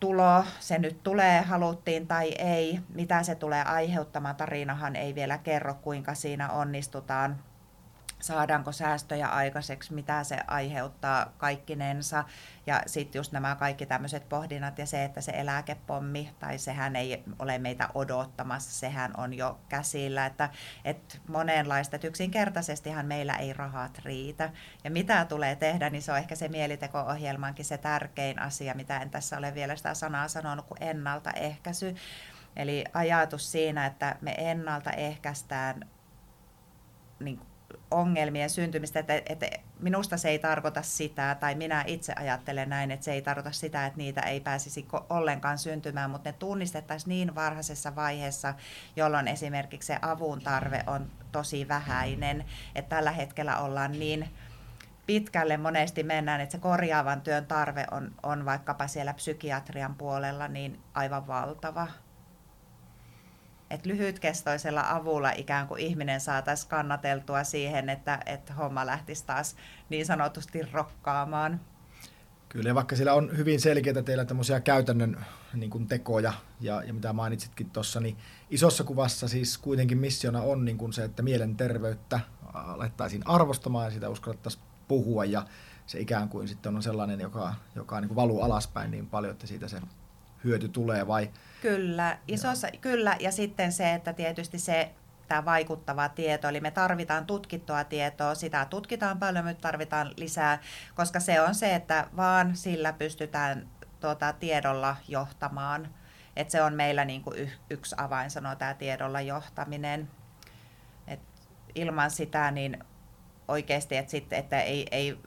tulo, se nyt tulee, haluttiin tai ei. Mitä se tulee aiheuttamaan, tarinahan ei vielä kerro, kuinka siinä onnistutaan. Saadaanko säästöjä aikaiseksi, mitä se aiheuttaa kaikkinensa ja sitten just nämä kaikki tämmöiset pohdinnat ja se, että se eläkepommi tai sehän ei ole meitä odottamassa, sehän on jo käsillä, että monenlaista, että yksinkertaisestihan meillä ei rahat riitä ja mitä tulee tehdä, niin se on ehkä se mieliteko-ohjelmankin se tärkein asia, mitä en tässä ole vielä sitä sanaa sanonut kuin ennaltaehkäisy, eli ajatus siinä, että me ennaltaehkäistään niin ongelmien syntymistä, että minusta se ei tarkoita sitä, tai minä itse ajattelen näin, että se ei tarkoita sitä, että niitä ei pääsisi ollenkaan syntymään, mutta ne tunnistettaisiin niin varhaisessa vaiheessa, jolloin esimerkiksi se avun tarve on tosi vähäinen, että tällä hetkellä ollaan niin pitkälle monesti mennään, että se korjaavan työn tarve on vaikkapa siellä psykiatrian puolella niin aivan valtava. Että lyhytkestoisella avulla ikään kuin ihminen saataisiin kannateltua siihen, että homma lähtisi taas niin sanotusti rokkaamaan. Kyllä, ja vaikka siellä on hyvin selkeitä teillä tämmöisiä käytännön niin kuin tekoja ja mitä mainitsitkin tuossa, niin isossa kuvassa siis kuitenkin missiona on niin kuin se, että mielenterveyttä alettaisiin arvostamaan ja sitä uskallettaisiin puhua ja se ikään kuin sitten on sellainen, joka niin kuin valuu alaspäin niin paljon, että siitä se hyöty tulee vai? Kyllä, isossa, kyllä, ja sitten se, että tietysti tämä vaikuttava tieto, eli me tarvitaan tutkittua tietoa, sitä tutkitaan paljon, me tarvitaan lisää, koska se on se, että vaan sillä pystytään tiedolla johtamaan, että se on meillä niin kuin yksi avain, sanoo tämä tiedolla johtaminen, että ilman sitä niin oikeasti, että, sitten, että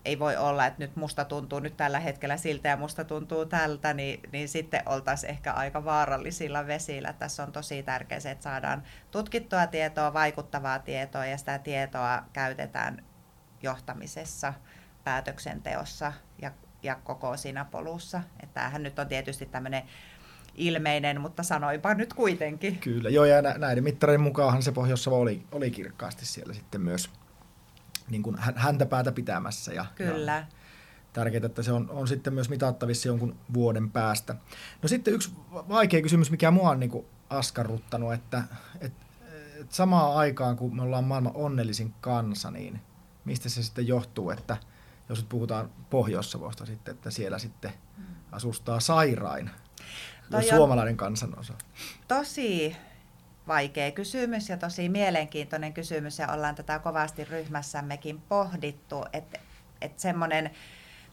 ei voi olla, että nyt musta tuntuu nyt tällä hetkellä siltä ja musta tuntuu tältä, niin sitten oltaisiin ehkä aika vaarallisilla vesillä. Tässä on tosi tärkeää se, että saadaan tutkittua tietoa, vaikuttavaa tietoa ja sitä tietoa käytetään johtamisessa, päätöksenteossa ja koko siinä polussa. Että tämähän nyt on tietysti tämmöinen ilmeinen, mutta sanoinpa nyt kuitenkin. Kyllä, joo, ja näiden mittarien mukaanhan se Pohjois-Savo oli kirkkaasti siellä sitten myös niin kuin häntä päätä pitämässä. Ja, kyllä. Ja tärkeää, että se on sitten myös mitattavissa jonkun vuoden päästä. No sitten yksi vaikea kysymys, mikä mua on niin kuin askarruttanut, että samaan aikaan, kun me ollaan maailman onnellisin kansa, niin mistä se sitten johtuu, että jos nyt puhutaan Pohjois-Savosta sitten, että siellä sitten asustaa sairain suomalainen kansanosa? Tosi vaikea kysymys ja tosi mielenkiintoinen kysymys ja ollaan tätä kovasti ryhmässämmekin pohdittu, että että semmoinen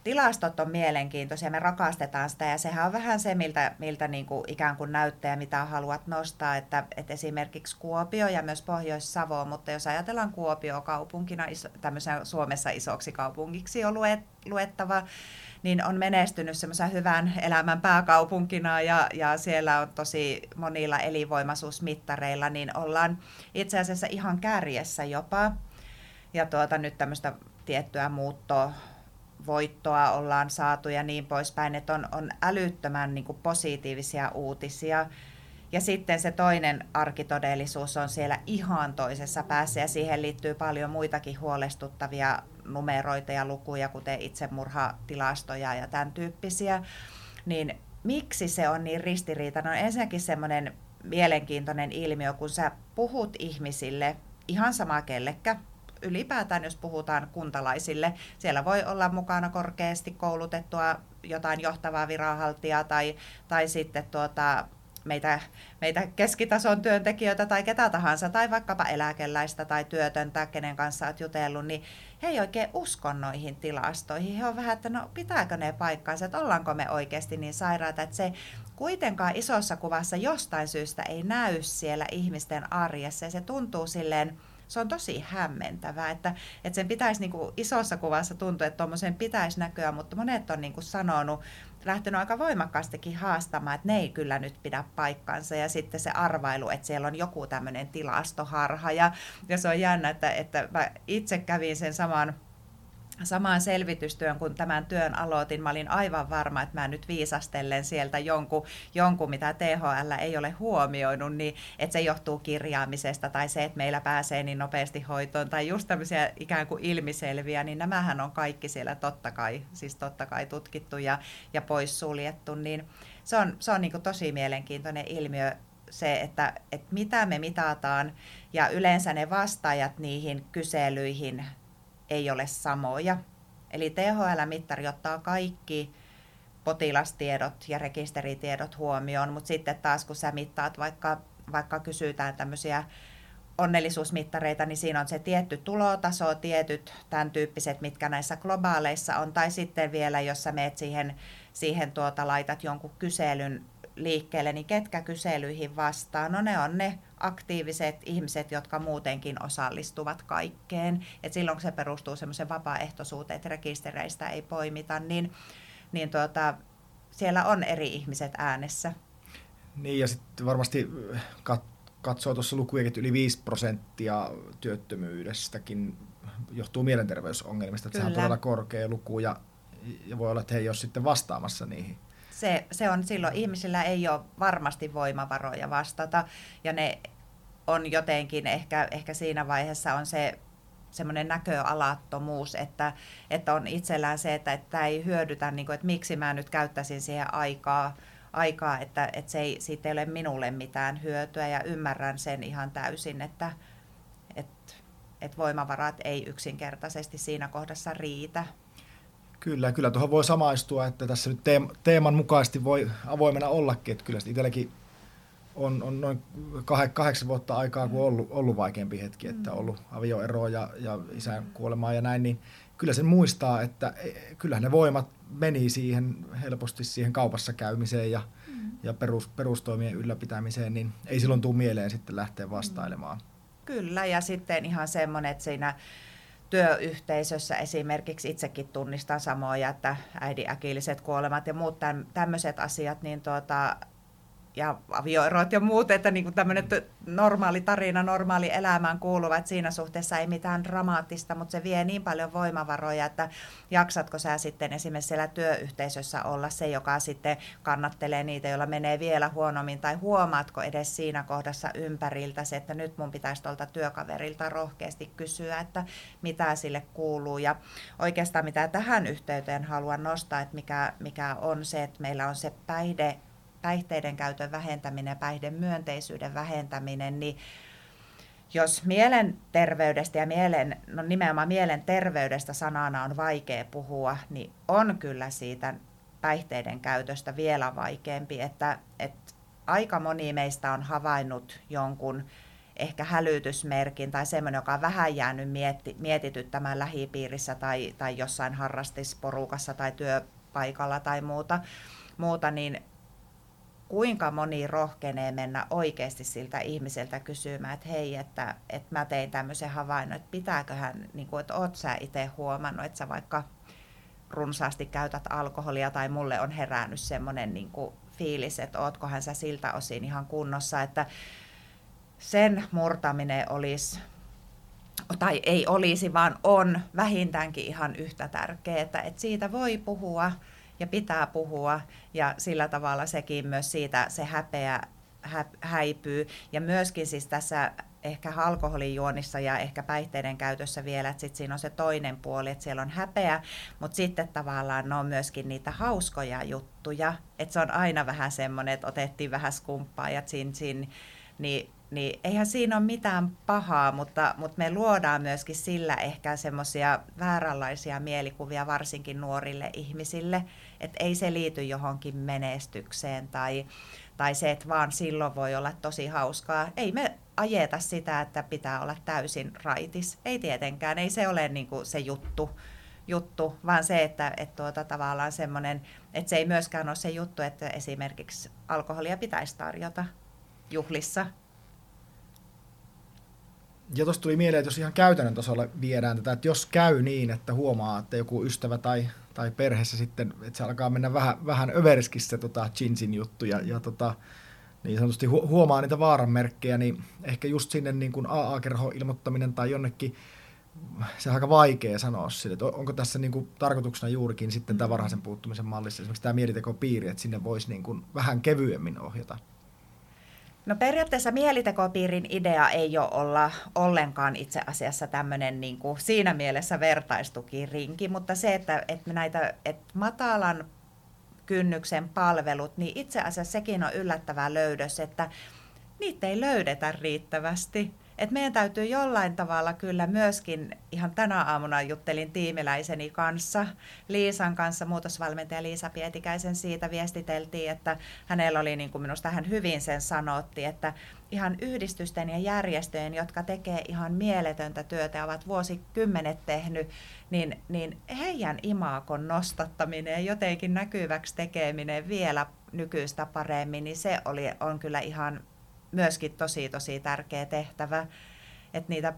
tilastot on mielenkiintoisia, me rakastetaan sitä ja sehän on vähän se, miltä niin kuin ikään kuin näyttää ja mitä haluat nostaa, että esimerkiksi Kuopio ja myös Pohjois-Savo, mutta jos ajatellaan Kuopio kaupunkina, tämmöisen Suomessa isoksi kaupungiksi on luettava, niin on menestynyt semmoisen hyvän elämän pääkaupunkina ja siellä on tosi monilla elinvoimaisuusmittareilla, niin ollaan itse asiassa ihan kärjessä jopa ja nyt tämmöistä tiettyä muuttoa, voittoa ollaan saatu ja niin poispäin, että on älyttömän niin kuin positiivisia uutisia. Ja sitten se toinen arkitodellisuus on siellä ihan toisessa päässä ja siihen liittyy paljon muitakin huolestuttavia numeroita ja lukuja, kuten itsemurhatilastoja ja tämän tyyppisiä. Niin miksi se on niin ristiriitainen? On ensinnäkin semmoinen mielenkiintoinen ilmiö, kun sä puhut ihmisille ihan sama kellekä. Ylipäätään, jos puhutaan kuntalaisille, siellä voi olla mukana korkeasti koulutettua jotain johtavaa viranhaltijaa tai sitten meitä keskitason työntekijöitä tai ketä tahansa, tai vaikkapa eläkeläistä tai työtöntä, kenen kanssa olet jutellut, niin he ei oikein usko noihin tilastoihin. He on vähän, että no pitääkö ne paikkaansa, että ollaanko me oikeasti niin sairaita, että se kuitenkaan isossa kuvassa jostain syystä ei näy siellä ihmisten arjessa ja se tuntuu silleen, se on tosi hämmentävää, että sen pitäisi niin kuin isossa kuvassa tuntua, että tuommoisen pitäisi näkyä, mutta monet on niin kuin sanonut, lähtenyt aika voimakkaastikin haastamaan, että ne ei kyllä nyt pidä paikkansa ja sitten se arvailu, että siellä on joku tämmöinen tilastoharha ja se on jännä, että mä itse kävin sen samaan selvitystyön, kun tämän työn aloitin. Mä olin aivan varma, että mä nyt viisastellen sieltä jonkun mitä THL ei ole huomioinut, niin että se johtuu kirjaamisesta tai se, että meillä pääsee niin nopeasti hoitoon tai just tämmöisiä ikään kuin ilmiselviä, niin nämähän on kaikki siellä totta kai tutkittu ja poissuljettu, niin se on niin kuin tosi mielenkiintoinen ilmiö se, että mitä me mitataan ja yleensä ne vastaajat niihin kyselyihin ei ole samoja. Eli THL-mittari ottaa kaikki potilastiedot ja rekisteritiedot huomioon, mutta sitten taas kun sä mittaat, vaikka kysytään tämmöisiä onnellisuusmittareita, niin siinä on se tietty tulotaso, tietyt tämän tyyppiset, mitkä näissä globaaleissa on, tai sitten vielä, jos sä meet siihen laitat jonkun kyselyn liikkeelle, niin ketkä kyselyihin vastaan? No ne on ne aktiiviset ihmiset, jotka muutenkin osallistuvat kaikkeen. Et silloin kun se perustuu semmoiseen vapaaehtoisuuteen, että rekistereistä ei poimita, niin siellä on eri ihmiset äänessä. Niin ja sitten varmasti katsoo tuossa lukuja, että yli 5% työttömyydestäkin johtuu mielenterveysongelmista. Että sehän on todella korkea luku ja voi olla, että he ei ole sitten vastaamassa niihin. Se on silloin, ihmisillä ei ole varmasti voimavaroja vastata ja ne on jotenkin, ehkä siinä vaiheessa on se semmoinen näköalattomuus, että on itsellään se, että ei hyödytä, niin kuin, että miksi mä nyt käyttäisin siihen aikaa että siitä ei ole minulle mitään hyötyä ja ymmärrän sen ihan täysin, että voimavarat ei yksinkertaisesti siinä kohdassa riitä. Kyllä tuohon voi samaistua, että tässä nyt teeman mukaisesti voi avoimena ollakin, että kyllä itselläkin on noin 8 vuotta aikaa, kun on ollut vaikeampi hetki, että on ollut avioeroa ja isän kuolemaa ja näin, niin kyllä sen muistaa, että kyllähän ne voimat meni siihen helposti siihen kaupassa käymiseen ja perustoimien ylläpitämiseen, niin ei silloin tule mieleen sitten lähteä vastailemaan. Kyllä ja sitten ihan semmoinen, että siinä työyhteisössä esimerkiksi itsekin tunnistan samoja, että äidin äkilliset kuolemat ja muut tämmöiset asiat, niin ja avioerot ja muut, että niin kuin tämmöinen normaali tarina, normaali elämään kuuluva, että siinä suhteessa ei mitään dramaattista, mutta se vie niin paljon voimavaroja, että jaksatko sä sitten esimerkiksi siellä työyhteisössä olla se, joka sitten kannattelee niitä, joilla menee vielä huonommin, tai huomaatko edes siinä kohdassa ympäriltä se, että nyt mun pitäisi tuolta työkaverilta rohkeasti kysyä, että mitä sille kuuluu, ja oikeastaan mitä tähän yhteyteen haluan nostaa, että mikä on se, että meillä on se päihteiden käytön vähentäminen ja päihdemyönteisyyden vähentäminen, niin jos mielenterveydestä ja nimenomaan mielenterveydestä sanana on vaikea puhua, niin on kyllä siitä päihteiden käytöstä vielä vaikeampi, että aika moni meistä on havainnut jonkun ehkä hälytysmerkin tai semmoinen, joka on vähän jäänyt mietityttämään lähipiirissä tai jossain harrastisporukassa tai työpaikalla tai muuta, niin kuinka moni rohkenee mennä oikeasti siltä ihmiseltä kysymään, että hei, että mä tein tämmöisen havainnon, että pitääköhän, niin kuin, että oot sä itse huomannut, että sä vaikka runsaasti käytät alkoholia tai mulle on herännyt semmoinen niin kuin fiilis, että ootkohan sä siltä osin ihan kunnossa, että sen murtaminen olisi, tai ei olisi, vaan on vähintäänkin ihan yhtä tärkeää, että siitä voi puhua ja pitää puhua ja sillä tavalla sekin myös siitä se häpeä häipyy ja myöskin siis tässä ehkä alkoholijuonissa ja ehkä päihteiden käytössä vielä, että sitten siinä on se toinen puoli, että siellä on häpeä, mutta sitten tavallaan ne on myöskin niitä hauskoja juttuja, että se on aina vähän semmoinen, että otettiin vähän skumppaa ja tsin, niin eihän siinä ole mitään pahaa, mutta me luodaan myöskin sillä ehkä semmoisia vääränlaisia mielikuvia varsinkin nuorille ihmisille, että ei se liity johonkin menestykseen tai se, että vaan silloin voi olla tosi hauskaa. Ei me ajeta sitä, että pitää olla täysin raitis. Ei tietenkään, ei se ole niin kuin se juttu, vaan se, että tavallaan semmoinen, että se ei myöskään ole se juttu, että esimerkiksi alkoholia pitäisi tarjota juhlissa. Ja tuossa tuli mieleen, että jos ihan käytännön tasolla viedään tätä, että jos käy niin, että huomaa, että joku ystävä tai perheessä sitten, että se alkaa mennä vähän överiskissä ginsin juttu ja niin sanotusti huomaa niitä vaaranmerkkejä, niin ehkä just sinne niin kuin AA-kerhon ilmoittaminen tai jonnekin, se on aika vaikea sanoa sille, että onko tässä niin kuin tarkoituksena juurikin sitten tämä varhaisen puuttumisen mallissa esimerkiksi tämä mielitekopiiri, että sinne voisi niin kuin vähän kevyemmin ohjata. No periaatteessa mielitekopiirin idea ei ole olla ollenkaan itse asiassa tämmöinen niin kuin siinä mielessä vertaistukirinki, mutta se, että näitä matalan kynnyksen palvelut, niin itse asiassa sekin on yllättävä löydös, että niitä ei löydetä riittävästi. Et meidän täytyy jollain tavalla kyllä myöskin, ihan tänä aamuna juttelin tiimiläiseni kanssa, Liisan kanssa, muutosvalmentaja Liisa Pietikäisen siitä viestiteltiin, että hänellä oli niin kuin minusta hän hyvin sen sanotti, että ihan yhdistysten ja järjestöjen, jotka tekee ihan mieletöntä työtä ja ovat vuosikymmenet tehnyt, niin heidän imaakon nostattaminen ja jotenkin näkyväksi tekeminen vielä nykyistä paremmin, niin se on kyllä ihan myöskin tosi, tosi tärkeä tehtävä, että niitä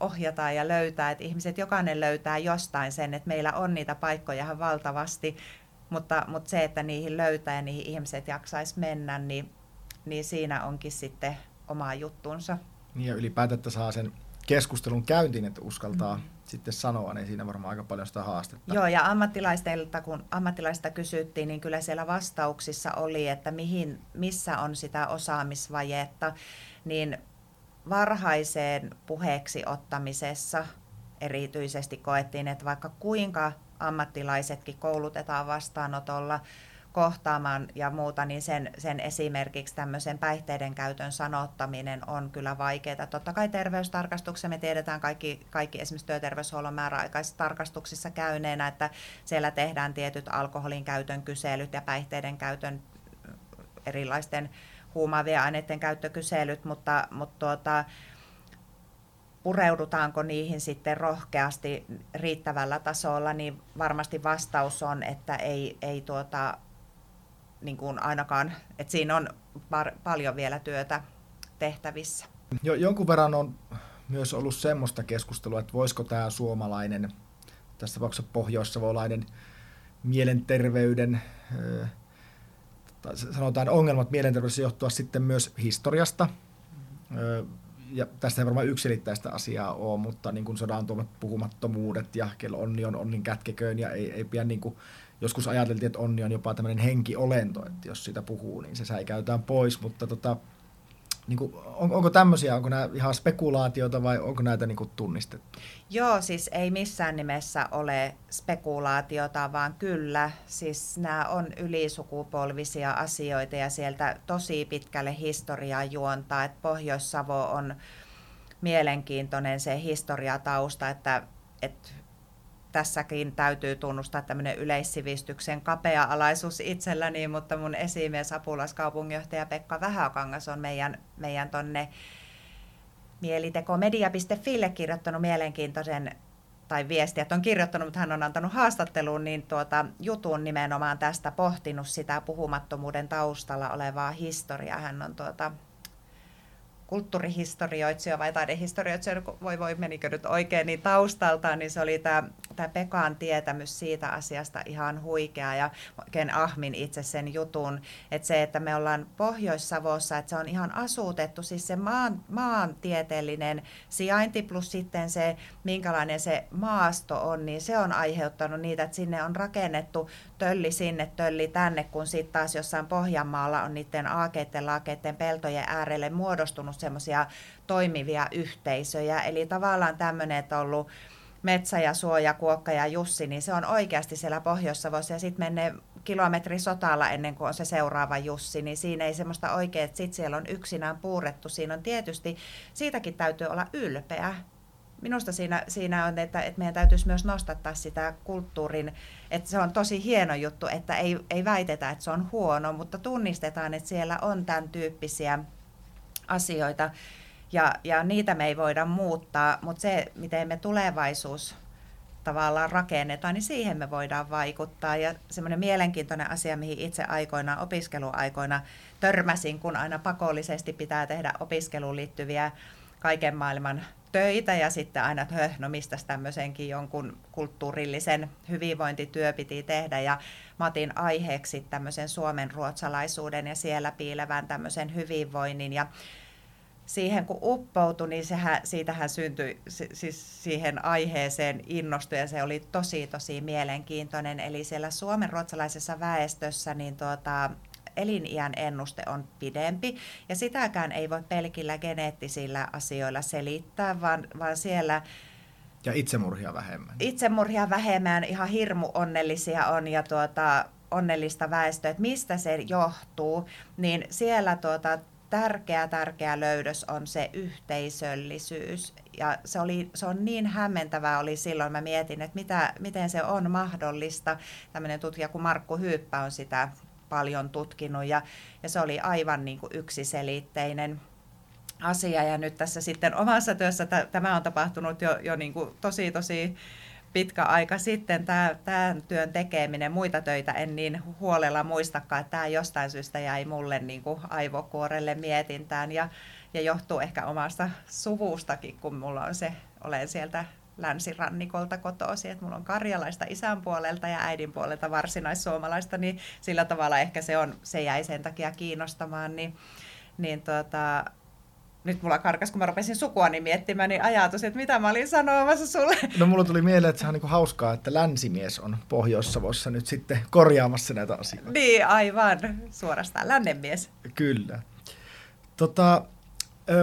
ohjataan ja löytää, että ihmiset jokainen löytää jostain sen, että meillä on niitä paikkojahan valtavasti, mutta se, että niihin löytää ja niihin ihmiset jaksaisi mennä, niin siinä onkin sitten oma juttunsa. Niin ja ylipäätään, että saa sen keskustelun käyntiin, että uskaltaa sitten sanoa, niin siinä varmaan aika paljon sitä haastetta. Joo, ja kun ammattilaista kysyttiin, niin kyllä siellä vastauksissa oli, että missä on sitä osaamisvajetta, niin varhaiseen puheeksi ottamisessa erityisesti koettiin, että vaikka kuinka ammattilaisetkin koulutetaan vastaanotolla kohtaamaan ja muuta, niin sen esimerkiksi tämmöisen päihteiden käytön sanottaminen on kyllä vaikeaa. Totta kai terveystarkastuksessa me tiedetään kaikki esimerkiksi työterveyshuollon määräaikaisissa tarkastuksissa käyneenä, että siellä tehdään tietyt alkoholin käytön kyselyt ja päihteiden käytön erilaisten huumaavien aineiden käyttökyselyt, mutta pureudutaanko niihin sitten rohkeasti riittävällä tasolla, niin varmasti vastaus on, että ei niin kuin ainakaan, että siinä on paljon vielä työtä tehtävissä. Jonkun verran on myös ollut semmoista keskustelua, että voisiko tämä suomalainen, tässä tapauksessa pohjoissavolainen mielenterveyden, sanotaan ongelmat mielenterveydessä johtua sitten myös historiasta. Ja tästä ei varmaan yksilittäistä asiaa ole, mutta niin kuin sodan tuomat puhumattomuudet ja kello onni on onnin kätkeköön ja ei pidä niin kuin joskus ajateltiin, että onni on jopa tämmöinen henkiolento, että jos sitä puhuu, niin se säikäytään pois, mutta niin kuin, onko tämmöisiä, onko nämä ihan spekulaatioita vai onko näitä niin kuin tunnistettu? Joo, siis ei missään nimessä ole spekulaatiota, vaan kyllä, siis nämä on ylisukupolvisia asioita ja sieltä tosi pitkälle historiaa juontaa, että Pohjois-Savo on mielenkiintoinen se historiatausta, että tässäkin täytyy tunnustaa tämmöinen yleissivistyksen kapea-alaisuus itselläni, mutta mun esimies apulaiskaupunginjohtaja Pekka Vähäkangas on meidän tonne Mielitekomedia.fille kirjoittanut mielenkiintoisen, tai viestijät on kirjoittanut, mutta hän on antanut haastatteluun, niin jutun nimenomaan tästä, pohtinut sitä puhumattomuuden taustalla olevaa historiaa. Hän on kulttuurihistorioitsija vai taidehistorioitsija, voi menikö nyt oikein, niin taustaltaan, niin se oli tämä Pekan tietämys siitä asiasta ihan huikea, ja oikein ahmin itse sen jutun, että se, että me ollaan Pohjois-Savossa, että se on ihan asuutettu, siis se maantieteellinen sijainti plus sitten se, minkälainen se maasto on, niin se on aiheuttanut niitä, että sinne on rakennettu tölli sinne, tölli tänne, kun sitten taas jossain Pohjanmaalla on niiden aakeitten peltojen äärelle muodostunut semmoisia toimivia yhteisöjä. Eli tavallaan tämmöinen, että on ollut Metsä ja Suoja, Kuokka ja Jussi, niin se on oikeasti siellä Pohjois-Savossa, ja sitten menee kilometri sotalla ennen kuin on se seuraava Jussi, niin siinä ei semmoista oikein, että sitten siellä on yksinään puurettu. Siinä on tietysti, siitäkin täytyy olla ylpeä. Minusta siinä on, että meidän täytyisi myös nostattaa sitä kulttuurin, että se on tosi hieno juttu, että ei väitetä, että se on huono, mutta tunnistetaan, että siellä on tämän tyyppisiä asioita, ja niitä me ei voida muuttaa, mutta se, miten me tulevaisuus tavallaan rakennetaan, niin siihen me voidaan vaikuttaa. Ja semmoinen mielenkiintoinen asia, mihin itse aikoinaan opiskeluaikoina törmäsin, kun aina pakollisesti pitää tehdä opiskeluun liittyviä kaiken maailman töitä, ja sitten aina, että mistäs tämmöisenkin jonkun kulttuurillisen hyvinvointityö piti tehdä, ja mä otin aiheeksi tämmöisen suomenruotsalaisuuden ja siellä piilevän tämmöisen hyvinvoinnin, ja siihen kun uppoutui, niin siitähän syntyi, siis siihen aiheeseen innostui, ja se oli tosi mielenkiintoinen. Eli siellä suomenruotsalaisessa väestössä niin eliniän ennuste on pidempi, ja sitäkään ei voi pelkillä geneettisillä asioilla selittää, vaan siellä... Ja itsemurhia vähemmän. Itsemurhia vähemmän, ihan hirmu onnellisia on, ja onnellista väestöä, että mistä se johtuu, niin siellä tärkeä löydös on se yhteisöllisyys, ja se on niin hämmentävää oli silloin, mä mietin, että miten se on mahdollista. Tämmöinen tutkija kuin Markku Hyyppä on sitä paljon tutkinut, ja se oli aivan niin kuin yksiselitteinen asia, ja nyt tässä sitten omassa työssä tämä on tapahtunut jo niin kuin tosi pitkä aika sitten, tämän työn tekeminen, muita töitä en niin huolella muistakaan, että tämä jostain syystä jäi mulle niin kuin aivokuorelle mietintään, ja johtuu ehkä omasta suvustakin, kun mulla on olen sieltä länsirannikolta kotoisin, että mulla on karjalaista isän puolelta ja äidin puolelta varsinaissuomalaista, niin sillä tavalla ehkä se jäi sen takia kiinnostamaan, niin nyt mulla karkas, kun mä rupesin sukuani miettimään, niin ajatus, että mitä mä olin sanomassa sulle. No mulla tuli mieleen, että se on niin kuin hauskaa, että länsimies on Pohjois-Savossa nyt sitten korjaamassa näitä asioita. Niin, aivan. Suorastaan lännenmies. Kyllä.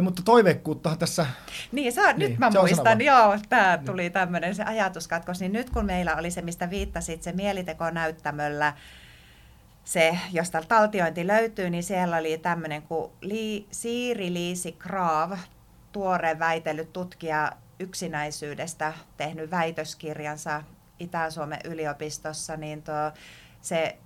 Mutta toiveikkuuttahan tässä... Niin, nyt mä muistan, joo, tää tuli tämmöinen se ajatuskatkos. Niin nyt kun meillä oli se, mistä viittasit, se mieliteko näyttämöllä, se, josta taltiointi löytyy, niin siellä oli tämmöinen kuin Siiri-Liisi Kraav, tuore väitellyt tutkija, yksinäisyydestä tehnyt väitöskirjansa Itä-Suomen yliopistossa, niin se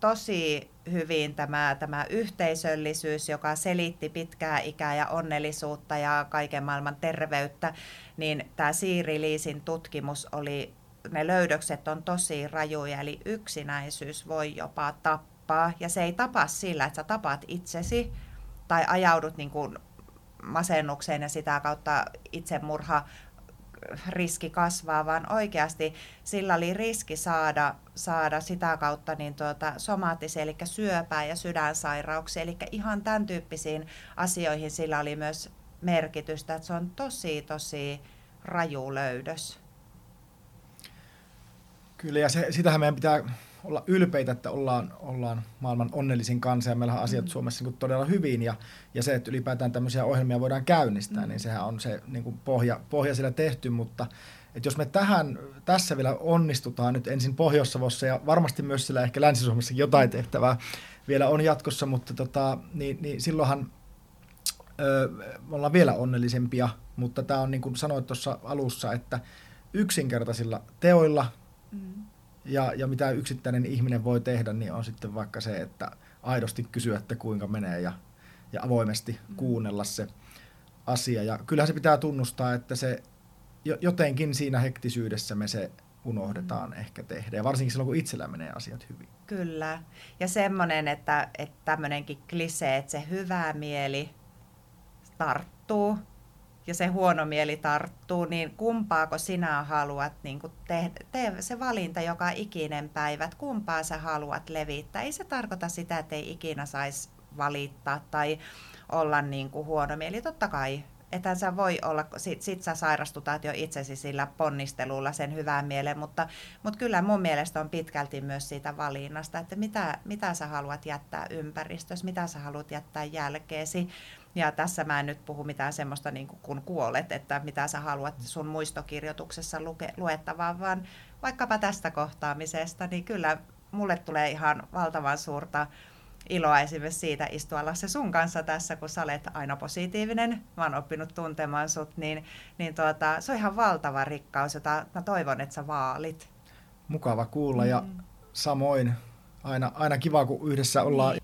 tosi hyvin tämä yhteisöllisyys, joka selitti pitkää ikää ja onnellisuutta ja kaiken maailman terveyttä, niin tämä Siiri-Liisin tutkimus oli... Ne löydökset on tosi rajuja, eli yksinäisyys voi jopa tappaa, ja se ei tapa sillä, että sä tapaat itsesi tai ajaudut niin kuin masennukseen ja sitä kautta itsemurha riski kasvaa, vaan oikeasti sillä oli riski saada sitä kautta niin somaattisia, eli syöpää ja sydänsairauksia, eli ihan tämän tyyppisiin asioihin sillä oli myös merkitystä, että se on tosi raju löydös. Kyllä, ja sitähän meidän pitää olla ylpeitä, että ollaan maailman onnellisin kansa, ja meillä on asiat Suomessa niin kuin todella hyvin, ja se, että ylipäätään tämmöisiä ohjelmia voidaan käynnistää, niin sehän on se niin kuin pohja siellä tehty, mutta että jos me tässä vielä onnistutaan nyt ensin Pohjois-Savossa, ja varmasti myös siellä ehkä Länsi-Suomessakin jotain tehtävää vielä on jatkossa, mutta niin silloinhan me ollaan vielä onnellisempia, mutta tämä on niin kuin sanoit tuossa alussa, että yksinkertaisilla teoilla, ja mitä yksittäinen ihminen voi tehdä, niin on sitten vaikka se, että aidosti kysyä, että kuinka menee, ja avoimesti kuunnella se asia. Ja kyllähän se pitää tunnustaa, että se jotenkin siinä hektisyydessä me se unohdetaan ehkä tehdä. Ja varsinkin silloin, kun itsellä menee asiat hyvin. Kyllä. Ja semmoinen, että tämmöinenkin klisee, että se hyvä mieli tarttuu ja se huono mieli tarttuu, niin kumpaako sinä haluat niin tehdä se valinta joka ikinen päivä, että kumpaa sä haluat levittää. Ei se tarkoita sitä, että ei ikinä saisi valittaa tai olla niin kuin huono mieli. Totta kai, ethän sä voi olla, sit sä sairastutaat jo itsesi sillä ponnistelulla sen hyvään mieleen, mutta kyllä mun mielestä on pitkälti myös siitä valinnasta, että mitä sä haluat jättää ympäristössä, mitä sä haluat jättää jälkeesi. Ja tässä mä en nyt puhu mitään semmoista, niin kun kuolet, että mitä sä haluat sun muistokirjoituksessa luettavaa, vaan vaikkapa tästä kohtaamisesta, niin kyllä mulle tulee ihan valtavan suurta iloa esimerkiksi siitä istua Lasse sun kanssa tässä, kun sä olet aina positiivinen, mä oon oppinut tuntemaan sut, niin se on ihan valtava rikkaus, jota mä toivon, että sä vaalit. Mukava kuulla ja samoin aina kiva, kun yhdessä ollaan. Niin.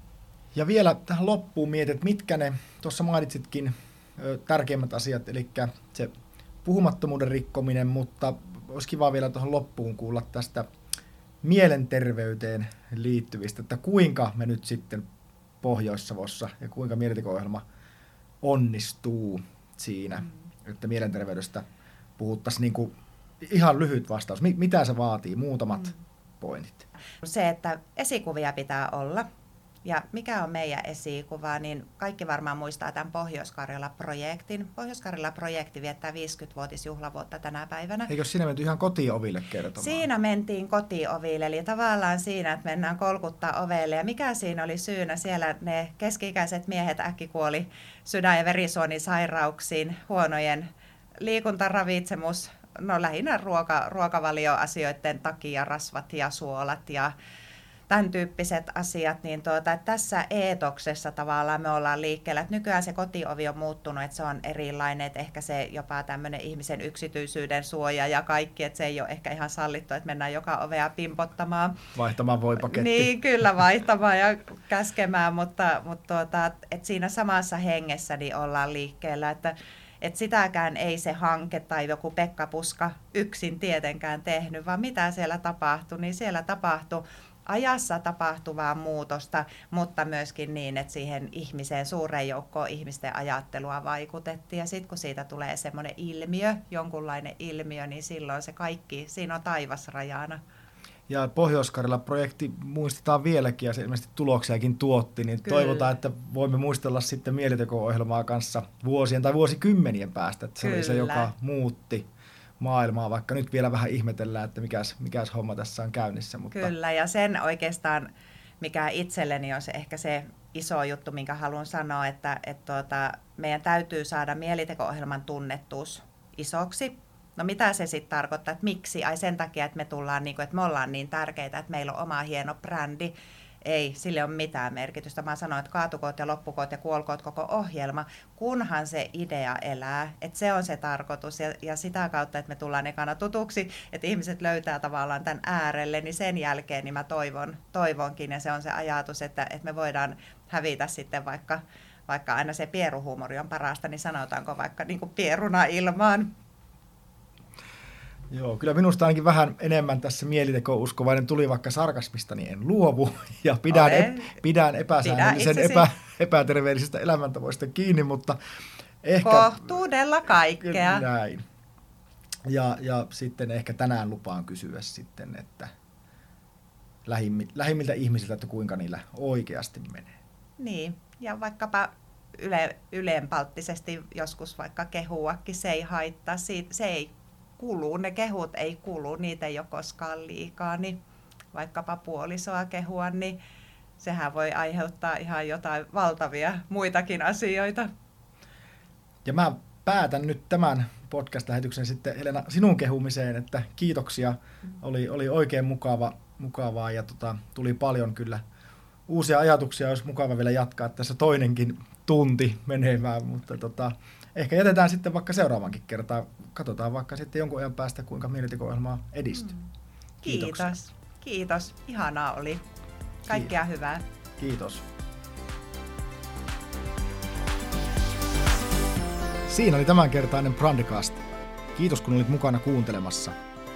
Ja vielä tähän loppuun mietit, mitkä ne, tuossa mainitsitkin tärkeimmät asiat, eli se puhumattomuuden rikkominen, mutta olisi kiva vielä tuohon loppuun kuulla tästä mielenterveyteen liittyvistä, että kuinka me nyt sitten Pohjois-Savossa ja kuinka mielenteko-ohjelma onnistuu siinä, että mielenterveydestä puhuttaisiin niin kuin ihan lyhyt vastaus. Mitä se vaatii? Muutamat pointit. Se, että esikuvia pitää olla. Ja mikä on meidän esikuva, niin kaikki varmaan muistaa tämän Pohjois-Karjala-projektin. Pohjois-Karjala-projekti viettää 50-vuotisjuhlavuotta tänä päivänä. Eikö siinä menty ihan kotioville kertomaan? Siinä mentiin kotioville, eli tavallaan siinä, että mennään kolkuttaa ovelle. Ja mikä siinä oli syynä? Siellä ne keski-ikäiset miehet äkki kuoli sydän- ja verisuonisairauksiin, huonojen liikuntaravitsemus, lähinnä ruokavalioasioiden takia, rasvat ja suolat ja tämän tyyppiset asiat, niin tässä eetoksessa tavallaan me ollaan liikkeellä. Että nykyään se kotiovi on muuttunut, että se on erilainen, että ehkä se jopa tämmöinen ihmisen yksityisyyden suoja ja kaikki, että se ei ole ehkä ihan sallittu, että mennään joka ovea pimpottamaan. Vaihtamaan voipaketti. Niin, kyllä vaihtamaan ja käskemään, mutta että siinä samassa hengessä niin ollaan liikkeellä, että sitäkään ei se hanke tai joku Pekka Puska yksin tietenkään tehnyt, vaan mitä siellä tapahtui, niin siellä tapahtui ajassa tapahtuvaa muutosta, mutta myöskin niin, että siihen ihmiseen, suureen joukkoon ihmisten ajattelua vaikutettiin. Ja sitten kun siitä tulee semmoinen ilmiö, jonkunlainen ilmiö, niin silloin se kaikki, siinä on taivas rajana. Ja Pohjois-Karjala-projekti muistetaan vieläkin ja se ilmeisesti tuloksiakin tuotti, niin kyllä, toivotaan, että voimme muistella sitten mielenteko-ohjelmaa kanssa vuosien tai vuosikymmenien päästä. Että se oli se, joka muutti maailmaa, vaikka nyt vielä vähän ihmetellään, että mikäs homma tässä on käynnissä. Mutta kyllä, ja sen oikeastaan, mikä itselleni on se, ehkä se iso juttu, minkä haluan sanoa, että meidän täytyy saada mielenteko-ohjelman tunnettuus isoksi. No mitä se sitten tarkoittaa, että miksi? Ai sen takia, että me tullaan niin kuin, että me ollaan niin tärkeitä, että meillä on oma hieno brändi. Ei, sille ole mitään merkitystä. Mä sanoin, että kaatukoot ja loppukoot ja kuolkoot koko ohjelma, kunhan se idea elää. Että se on se tarkoitus ja sitä kautta, että me tullaan ekana tutuksi, että ihmiset löytää tavallaan tämän äärelle, niin sen jälkeen niin mä toivonkin ja se on se ajatus, että me voidaan hävitä sitten vaikka aina se pieruhuumori on parasta, niin sanotaanko vaikka niin kuin pieruna ilmaan. Joo, kyllä minusta ainakin vähän enemmän tässä mielenteko-uskovainen tuli, vaikka sarkasmista, niin en luovu ja pidän epäsäännöllisen epäterveellisistä elämäntavoista kiinni, mutta ehkä kohtuudella kaikkea. Näin. Ja sitten ehkä tänään lupaan kysyä sitten, että lähimmiltä ihmisiltä, että kuinka niillä oikeasti menee. Niin, ja vaikkapa ylenpalttisesti joskus vaikka kehuakin, se ei haittaa, se ei kuluu, ne kehut ei kulu, niitä ei ole koskaan liikaa, niin vaikkapa puolisoa kehua, niin sehän voi aiheuttaa ihan jotain valtavia muitakin asioita. Ja mä päätän nyt tämän podcast-lähetyksen sitten, Helena, sinun kehumiseen, että kiitoksia, oli oikein mukavaa ja tuli paljon kyllä uusia ajatuksia, olisi mukava vielä jatkaa tässä toinenkin tunti menemään, mutta ehkä jätetään sitten vaikka seuraavankin kertaan. Katsotaan vaikka sitten jonkun ajan päästä, kuinka mielenteko-ohjelmaa edistyy. Kiitos. Ihanaa oli. Kaikkea hyvää. Kiitos. Siinä oli tämänkertainen Brandicast. Kiitos kun olit mukana kuuntelemassa.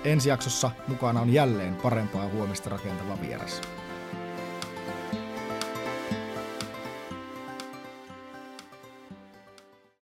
Ensi jaksossa mukana on jälleen parempaa huomista rakentava vieras.